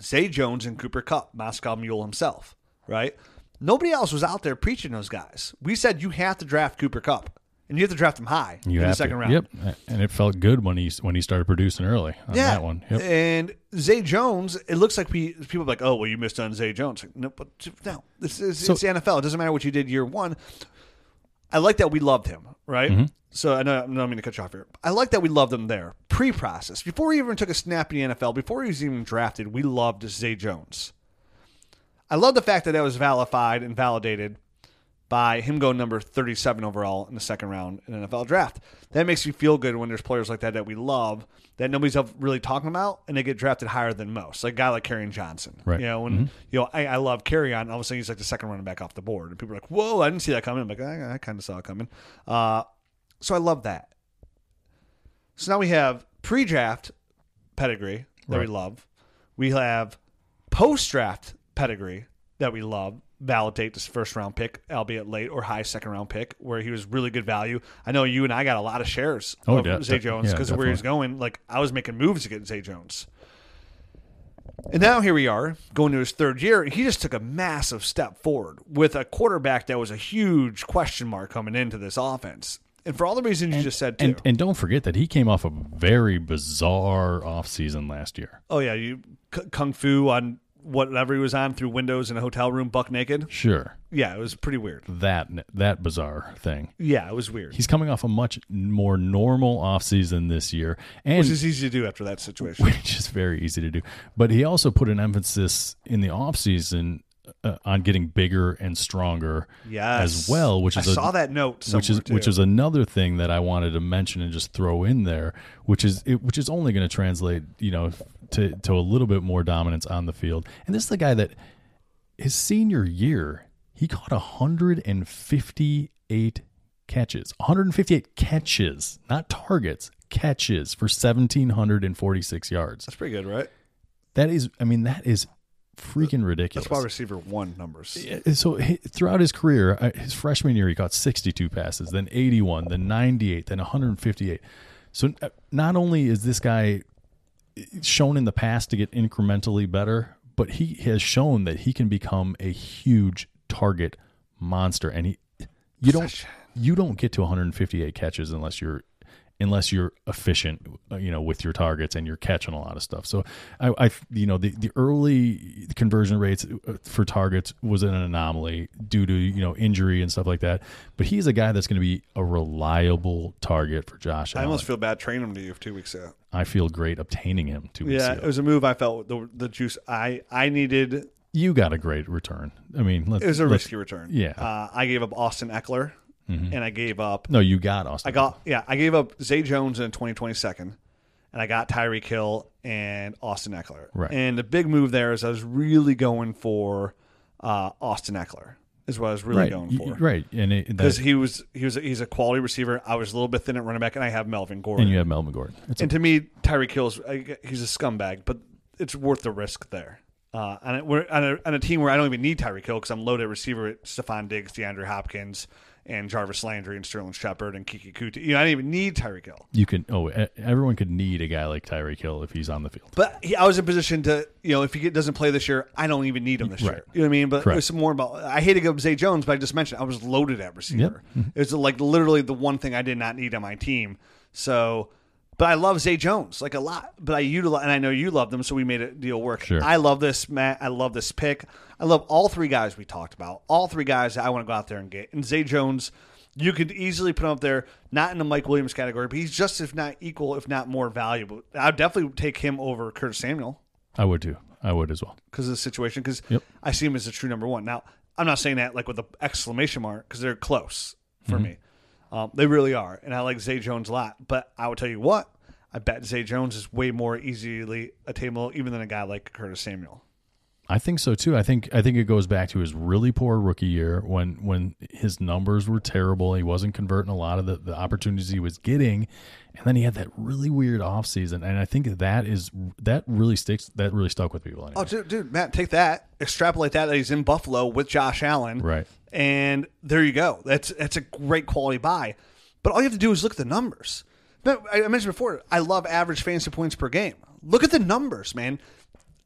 Zay Jones and Cooper Kupp, Moscow Mule himself, right? Nobody else was out there preaching those guys. We said you have to draft Cooper Kupp, and you have to draft him high you in the second to. round. Yep, and it felt good when he when he started producing early on yeah. that one. Yep. And Zay Jones, it looks like we people are like, oh, well, you missed on Zay Jones. No, but no, this is, so, it's the N F L. It doesn't matter what you did year one. I like that we loved him, right? Mm-hmm. So I know I'm not mean to cut you off here. I like that we loved him there, pre-process. Before he even took a snap in the N F L, before he was even drafted, we loved Zay Jones. I love the fact that that was validated and validated by him going number thirty-seven overall in the second round in the N F L draft. That makes you feel good when there's players like that that we love that nobody's really talking about, and they get drafted higher than most. Like a guy like Kerryon Johnson, right? You know, when mm-hmm. you know I, I love Kerryon. All of a sudden, he's like the second running back off the board, and people are like, "Whoa, I didn't see that coming." I'm like, "I, I kind of saw it coming." Uh, so I love that. So now we have pre-draft pedigree that right. we love. We have post-draft pedigree that we love. Validate this first round pick, albeit late or high second round pick, where he was really good value. I know you and I got a lot of shares oh, of de- Zay Jones because de- yeah, of where he was going. Like I was making moves to get Zay Jones. And now here we are going to his third year. He just took a massive step forward with a quarterback that was a huge question mark coming into this offense. And for all the reasons and, you just said, too. And, and don't forget that he came off a very bizarre offseason last year. Oh, yeah. you c- Kung Fu on whatever he was on through windows in a hotel room, buck naked. Sure. Yeah, it was pretty weird. That that bizarre thing. Yeah, it was weird. He's coming off a much more normal offseason this year. And which is easy to do after that situation. Which is very easy to do. But he also put an emphasis in the offseason uh, on getting bigger and stronger yes. as well. Which is I a, saw that note somewhere, which is too. Which is another thing that I wanted to mention and just throw in there, which is it, which is only going to translate, you know, To, to a little bit more dominance on the field. And this is the guy that his senior year, he caught one hundred fifty-eight catches. one hundred fifty-eight catches, not targets, catches for one thousand seven hundred forty-six yards. That's pretty good, right? That is, I mean, that is freaking ridiculous. That's wide receiver one numbers. So throughout his career, his freshman year, he caught sixty-two passes, then eighty-one, then ninety-eight, then one hundred fifty-eight. So not only is this guy shown in the past to get incrementally better, but he has shown that he can become a huge target monster. And he, you don't, you don't get to one hundred fifty-eight catches unless you're, unless you're efficient, you know, with your targets and you're catching a lot of stuff. So I, I you know, the, the early conversion rates for targets was an anomaly due to, you know, injury and stuff like that. But he's a guy that's going to be a reliable target for Josh Allen. I almost feel bad training him to you two weeks out. I feel great obtaining him two weeks ago. Yeah, it was a move I felt the, the juice I, I needed. You got a great return. I mean, let's, it was a risky return. Yeah, uh, I gave up Austin Eckler, mm-hmm. and I gave up. No, you got Austin. I got yeah. I gave up Zay Jones in twenty twenty-second, and I got Tyreek Hill and Austin Eckler. Right. And the big move there is I was really going for uh, Austin Eckler. Is what I was really right. going for, right? And because he was, he was, he's a quality receiver. I was a little bit thin at running back, and I have Melvin Gordon. And you have Melvin Gordon. It's and a- to me, Tyreek Hill's he's a scumbag, but it's worth the risk there. Uh, and it, we're on a, on a team where I don't even need Tyreek Hill because I'm loaded receiver at Stephon Diggs, DeAndre Hopkins, and Jarvis Landry, and Sterling Shepard, and Kiki Kuti. You know, I don't even need Tyreek Hill. You can oh, everyone could need a guy like Tyreek Hill if he's on the field. But he, I was in position to, you know, if he doesn't play this year, I don't even need him this right. year. You know what I mean? But Correct. It was some more about. I hate to go Zay Jones, but I just mentioned I was loaded at receiver. Yep. It was like literally the one thing I did not need on my team. So, but I love Zay Jones like a lot. But I utilize, and I know you love them, so we made a deal work. Sure. I love this, Matt. I love this pick. I love all three guys we talked about, all three guys that I want to go out there and get. And Zay Jones, you could easily put him up there, not in the Mike Williams category, but he's just, if not equal, if not more valuable. I would definitely take him over Curtis Samuel. I would too. I would as well. Because of the situation, because yep. I see him as a true number one. Now, I'm not saying that like with an exclamation mark, because they're close for mm-hmm. me. Um, they really are. And I like Zay Jones a lot. But I will tell you what, I bet Zay Jones is way more easily attainable even than a guy like Curtis Samuel. I think so too. I think I think it goes back to his really poor rookie year when when his numbers were terrible. He wasn't converting a lot of the, the opportunities he was getting, and then he had that really weird offseason. And I think that is that really sticks. That really stuck with people. Anyway. Oh, dude, dude, Matt, take that, extrapolate that that he's in Buffalo with Josh Allen, right? And there you go. That's that's a great quality buy. But all you have to do is look at the numbers. I mentioned before, I love average fantasy points per game. Look at the numbers, man.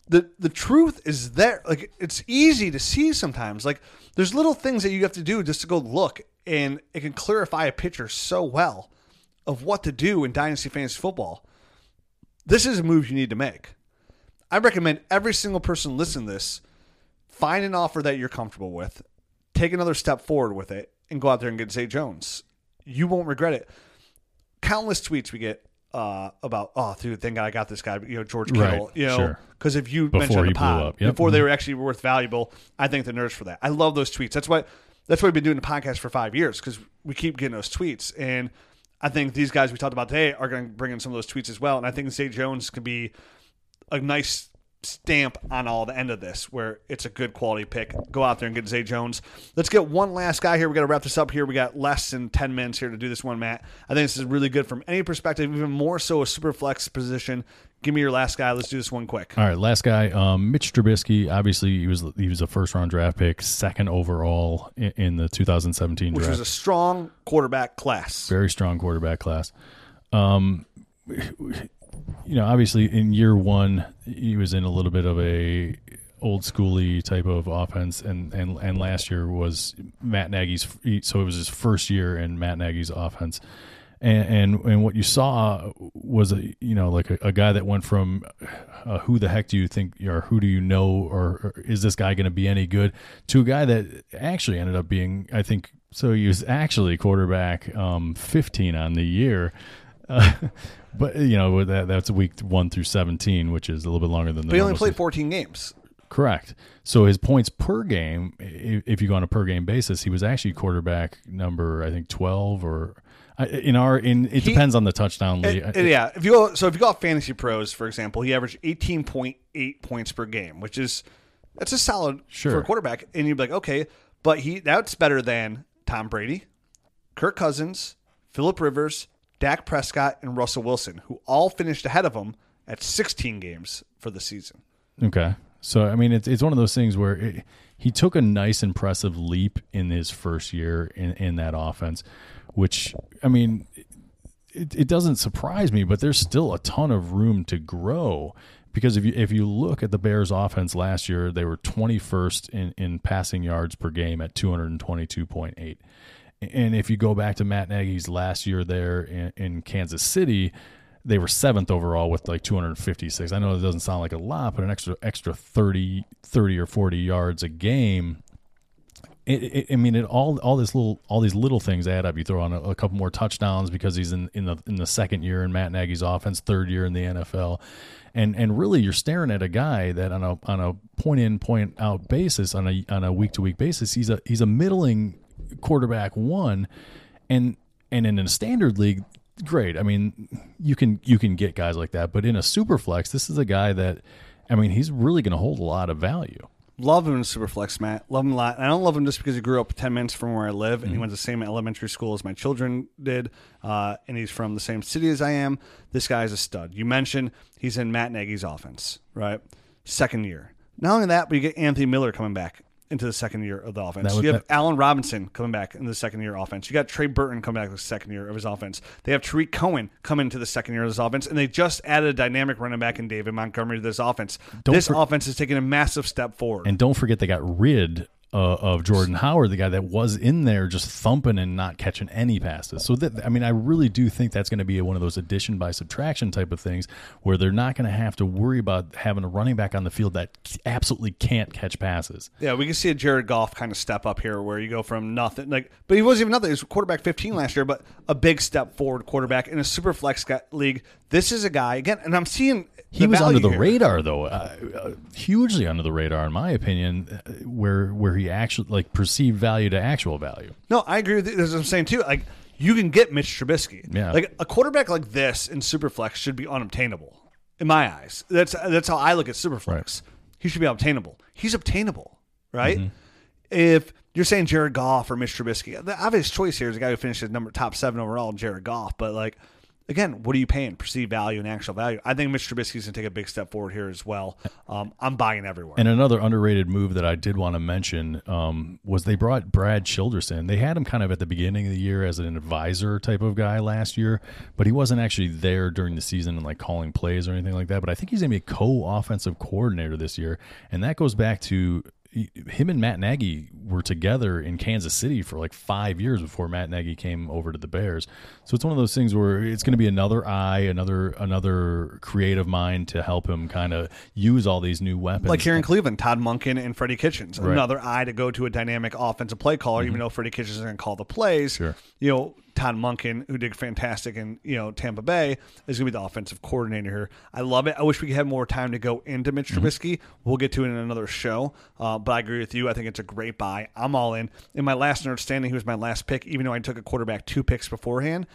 The the truth is there. Like, it's easy to see sometimes. Like, there's little things that you have to do just to go look, and it can clarify a picture so well of what to do in Dynasty Fantasy Football. This is a move you need to make. I recommend every single person listening to this, find an offer that you're comfortable with, take another step forward with it, and go out there and get Zay Jones. You won't regret it. Countless tweets we get uh, about, oh, dude, thank God I got this guy, you know, George Kittle, right, you know, because sure. if you before mentioned the pod, yep. before mm-hmm. they were actually worth valuable, I thank the nerds for that. I love those tweets. That's why that's why we've been doing the podcast for five years, because we keep getting those tweets. And I think these guys we talked about today are going to bring in some of those tweets as well. And I think Zay Jones could be a nice stamp on all the end of this, where it's a good quality pick. Go out there and get Zay Jones. Let's get one last guy here. We got to wrap this up here. We got less than ten minutes here to do this one, Matt. I think this is really good from any perspective, even more so a super flex position. Give me your last guy. Let's do this one quick. All right, last guy, um, Mitch Trubisky. Obviously, he was he was a first round draft pick, second overall in, in the two thousand seventeen draft, which was a strong quarterback class. Very strong quarterback class. Um. You know, obviously in year one, he was in a little bit of a old schooly type of offense, and, and, and last year was Matt Nagy's, so it was his first year in Matt Nagy's offense. And and, and what you saw was, a, you know, like a, a guy that went from uh, who the heck do you think, or who do you know, or, or is this guy going to be any good, to a guy that actually ended up being, I think, so he was actually quarterback um, fifteen on the year. Uh, but, you know, that that's week one through seventeen, which is a little bit longer than the. But he only played fourteen games. Correct. So his points per game, if you go on a per game basis, he was actually quarterback number, I think, twelve, or in our in it he, depends on the touchdown league. It, it, yeah, if you go, so if you go off Fantasy Pros, for example, he averaged eighteen point eight points per game, which is that's a solid sure. for a quarterback. And you'd be like, okay, but he that's better than Tom Brady, Kirk Cousins, Phillip Rivers, Dak Prescott, and Russell Wilson, who all finished ahead of him at sixteen games for the season. Okay. So, I mean, it's it's one of those things where it, he took a nice, impressive leap in his first year in, in that offense, which, I mean, it, it doesn't surprise me, but there's still a ton of room to grow. Because if you if you look at the Bears' offense last year, they were twenty-first in, in passing yards per game at two twenty-two point eight. And if you go back to Matt Nagy's last year there in, in Kansas City, they were seventh overall with like two fifty-six. I know it doesn't sound like a lot, but an extra extra thirty, thirty or forty yards a game. It, it, I mean, it all all this little all these little things add up. You throw on a, a couple more touchdowns because he's in, in the in the second year in Matt Nagy's offense, third year in the N F L, and and really you're staring at a guy that on a on a point in point out basis on a on a week to week basis, he's a he's a middling quarterback one, and and in a standard league, great. I mean, you can you can get guys like that, but in a super flex, this is a guy that, I mean, he's really going to hold a lot of value. Love him in super flex, Matt. Love him a lot. And I don't love him just because he grew up ten minutes from where I live, and mm-hmm. he went to the same elementary school as my children did, uh, and he's from the same city as I am. This guy is a stud. You mentioned he's in Matt Nagy's offense, right? Second year. Not only that, but you get Anthony Miller coming back into the second year of the offense. Was, you have that, Allen Robinson coming back in the second year offense. You got Trey Burton coming back the second year of his offense. They have Tariq Cohen come into the second year of his offense, and they just added a dynamic running back in David Montgomery to this offense. This for, offense is taking a massive step forward. And don't forget they got rid uh, of Jordan Howard, the guy that was in there just thumping and not catching any passes. So, that, I mean, I really do think that's going to be one of those addition by subtraction type of things where they're not going to have to worry about having a running back on the field that absolutely can't catch passes. Yeah, we can see a Jared Goff kind of step up here where you go from nothing. like, But he wasn't even nothing. He was quarterback fifteen last year, but a big step forward quarterback in a super flex league. This is a guy, again, and I'm seeing He was under the here. radar, though, uh, uh, hugely under the radar, in my opinion, uh, where where he actually, like, perceived value to actual value. No, I agree with you. That's what I'm saying, too. Like, you can get Mitch Trubisky. Yeah. Like, a quarterback like this in Superflex should be unobtainable, in my eyes. That's that's how I look at Superflex. Right. he should be obtainable. He's obtainable, right? Mm-hmm. If you're saying Jared Goff or Mitch Trubisky, the obvious choice here is a guy who finishes number top seven overall, Jared Goff. But like, again, what are you paying? Perceived value and actual value. I think Mitch Trubisky's going to take a big step forward here as well. Um, I'm buying everywhere. And another underrated move that I did want to mention um, was they brought Brad Childress in. They had him kind of at the beginning of the year as an advisor type of guy last year, but he wasn't actually there during the season and like calling plays or anything like that. But I think he's going to be a co-offensive coordinator this year. And that goes back to him and Matt Nagy were together in Kansas City for like five years before Matt Nagy came over to the Bears. So it's one of those things where it's going to be another eye, another another creative mind to help him kind of use all these new weapons. Like here in Cleveland, Todd Monken and Freddie Kitchens, right. Another eye to go to a dynamic offensive play caller, mm-hmm. even though Freddie Kitchens is going to call the plays. Sure. You know, Todd Monken, who did fantastic in you know Tampa Bay, is going to be the offensive coordinator here. I love it. I wish we had more time to go into Mitch mm-hmm. Trubisky. We'll get to it in another show, uh, but I agree with you. I think it's a great buy. I'm all in. In my last nerd standing, he was my last pick, even though I took a quarterback two picks beforehand.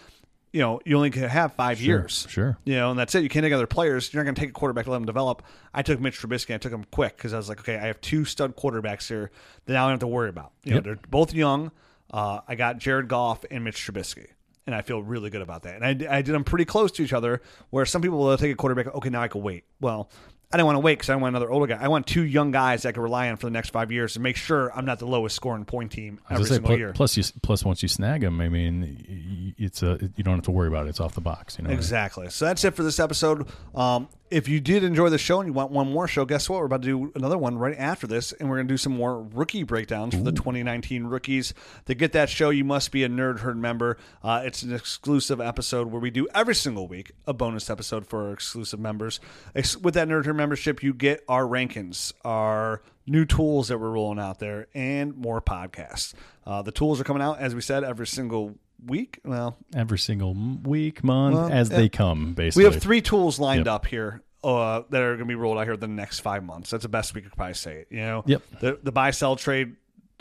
You know, you only can have five sure, years. Sure. You know, and that's it. You can't take other players. You're not going to take a quarterback to let them develop. I took Mitch Trubisky. I took him quick because I was like, okay, I have two stud quarterbacks here that now I don't have to worry about. You yep. know, they're both young. Uh, I got Jared Goff and Mitch Trubisky, and I feel really good about that. And I, I did them pretty close to each other, where some people will take a quarterback, okay, now I can wait. Well, I don't want to wait because I don't want another older guy. I want two young guys that I can rely on for the next five years to make sure I'm not the lowest scoring point team every single say, year. Plus, you, plus once you snag them, I mean, it's a, you don't have to worry about it. It's off the box. You know exactly. I mean? So that's it for this episode. Um, if you did enjoy the show and you want one more show, guess what? We're about to do another one right after this, and we're going to do some more rookie breakdowns Ooh. for the twenty nineteen rookies. To get that show, you must be a Nerd Herd member. Uh, it's an exclusive episode where we do every single week a bonus episode for our exclusive members. Ex- with that Nerd Herd membership, you get our rankings, our new tools that we're rolling out there, and more podcasts. Uh, the tools are coming out, as we said, every single week. Well, every single week, month, well, as they come, basically. We have three tools lined yep. up here uh, that are going to be rolled out here the next five months. That's the best we could probably say it. You know, yep. the, the buy-sell trade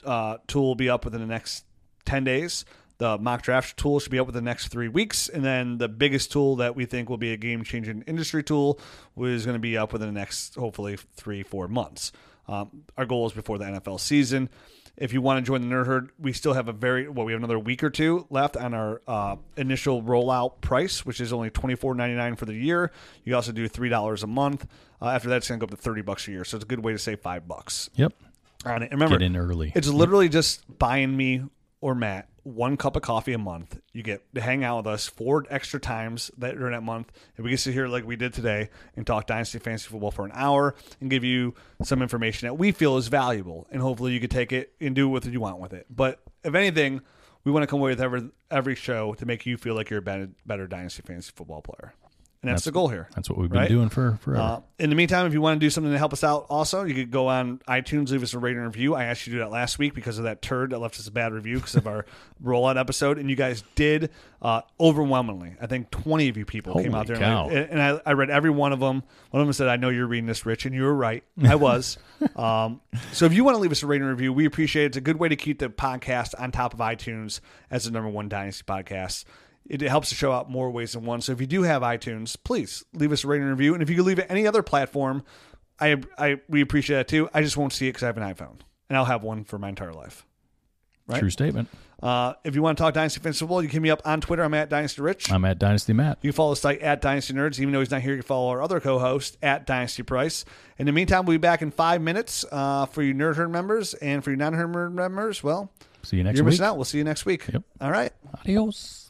uh, tool will be up within the next ten days. The mock draft tool should be up with the next three weeks. And then the biggest tool that we think will be a game-changing industry tool is going to be up within the next, hopefully, three, four months. Um, our goal is before the N F L season. If you want to join the Nerd Herd, we still have a very, well, we have another week or two left on our uh, initial rollout price, which is only twenty-four ninety-nine for the year. You also do three dollars a month. Uh, after that, it's going to go up to thirty bucks a year. So it's a good way to save five bucks. Yep. On it. And remember, get in early. It's literally yep. just buying me or Matt one cup of coffee a month. You get to hang out with us four extra times that during that month, and we get to sit here like we did today and talk Dynasty Fantasy Football for an hour and give you some information that we feel is valuable, and hopefully you can take it and do what you want with it. But if anything, we want to come away with every, every show to make you feel like you're a better, better Dynasty Fantasy Football player. And that's, that's the goal here. That's what we've been right? doing for forever. Uh, in the meantime, if you want to do something to help us out also, you could go on iTunes, leave us a rating and review. I asked you to do that last week because of that turd that left us a bad review because of our rollout episode. And you guys did uh, overwhelmingly. I think twenty of you people Holy came out there. Cow. And, I, and I, I read every one of them. One of them said, I know you're reading this, Rich. And you were right. I was. um, so if you want to leave us a rating and review, we appreciate it. It's a good way to keep the podcast on top of iTunes as the number one Dynasty podcast. It helps to show out more ways than one. So if you do have iTunes, please leave us a rating and review. And if you could leave it any other platform, I I we appreciate that too. I just won't see it because I have an iPhone. And I'll have one for my entire life. Right? True statement. Uh, if you want to talk Dynasty Fantasy Football, you can hit me up on Twitter. I'm at Dynasty Rich. I'm at Dynasty Matt. You can follow the site at Dynasty Nerds. Even though he's not here, you can follow our other co-host at Dynasty Price. In the meantime, we'll be back in five minutes uh, for you Nerd Herd members, and for you non-Herd members, well, see you next you're week. Missing out. We'll see you next week. Yep. All right. Adios.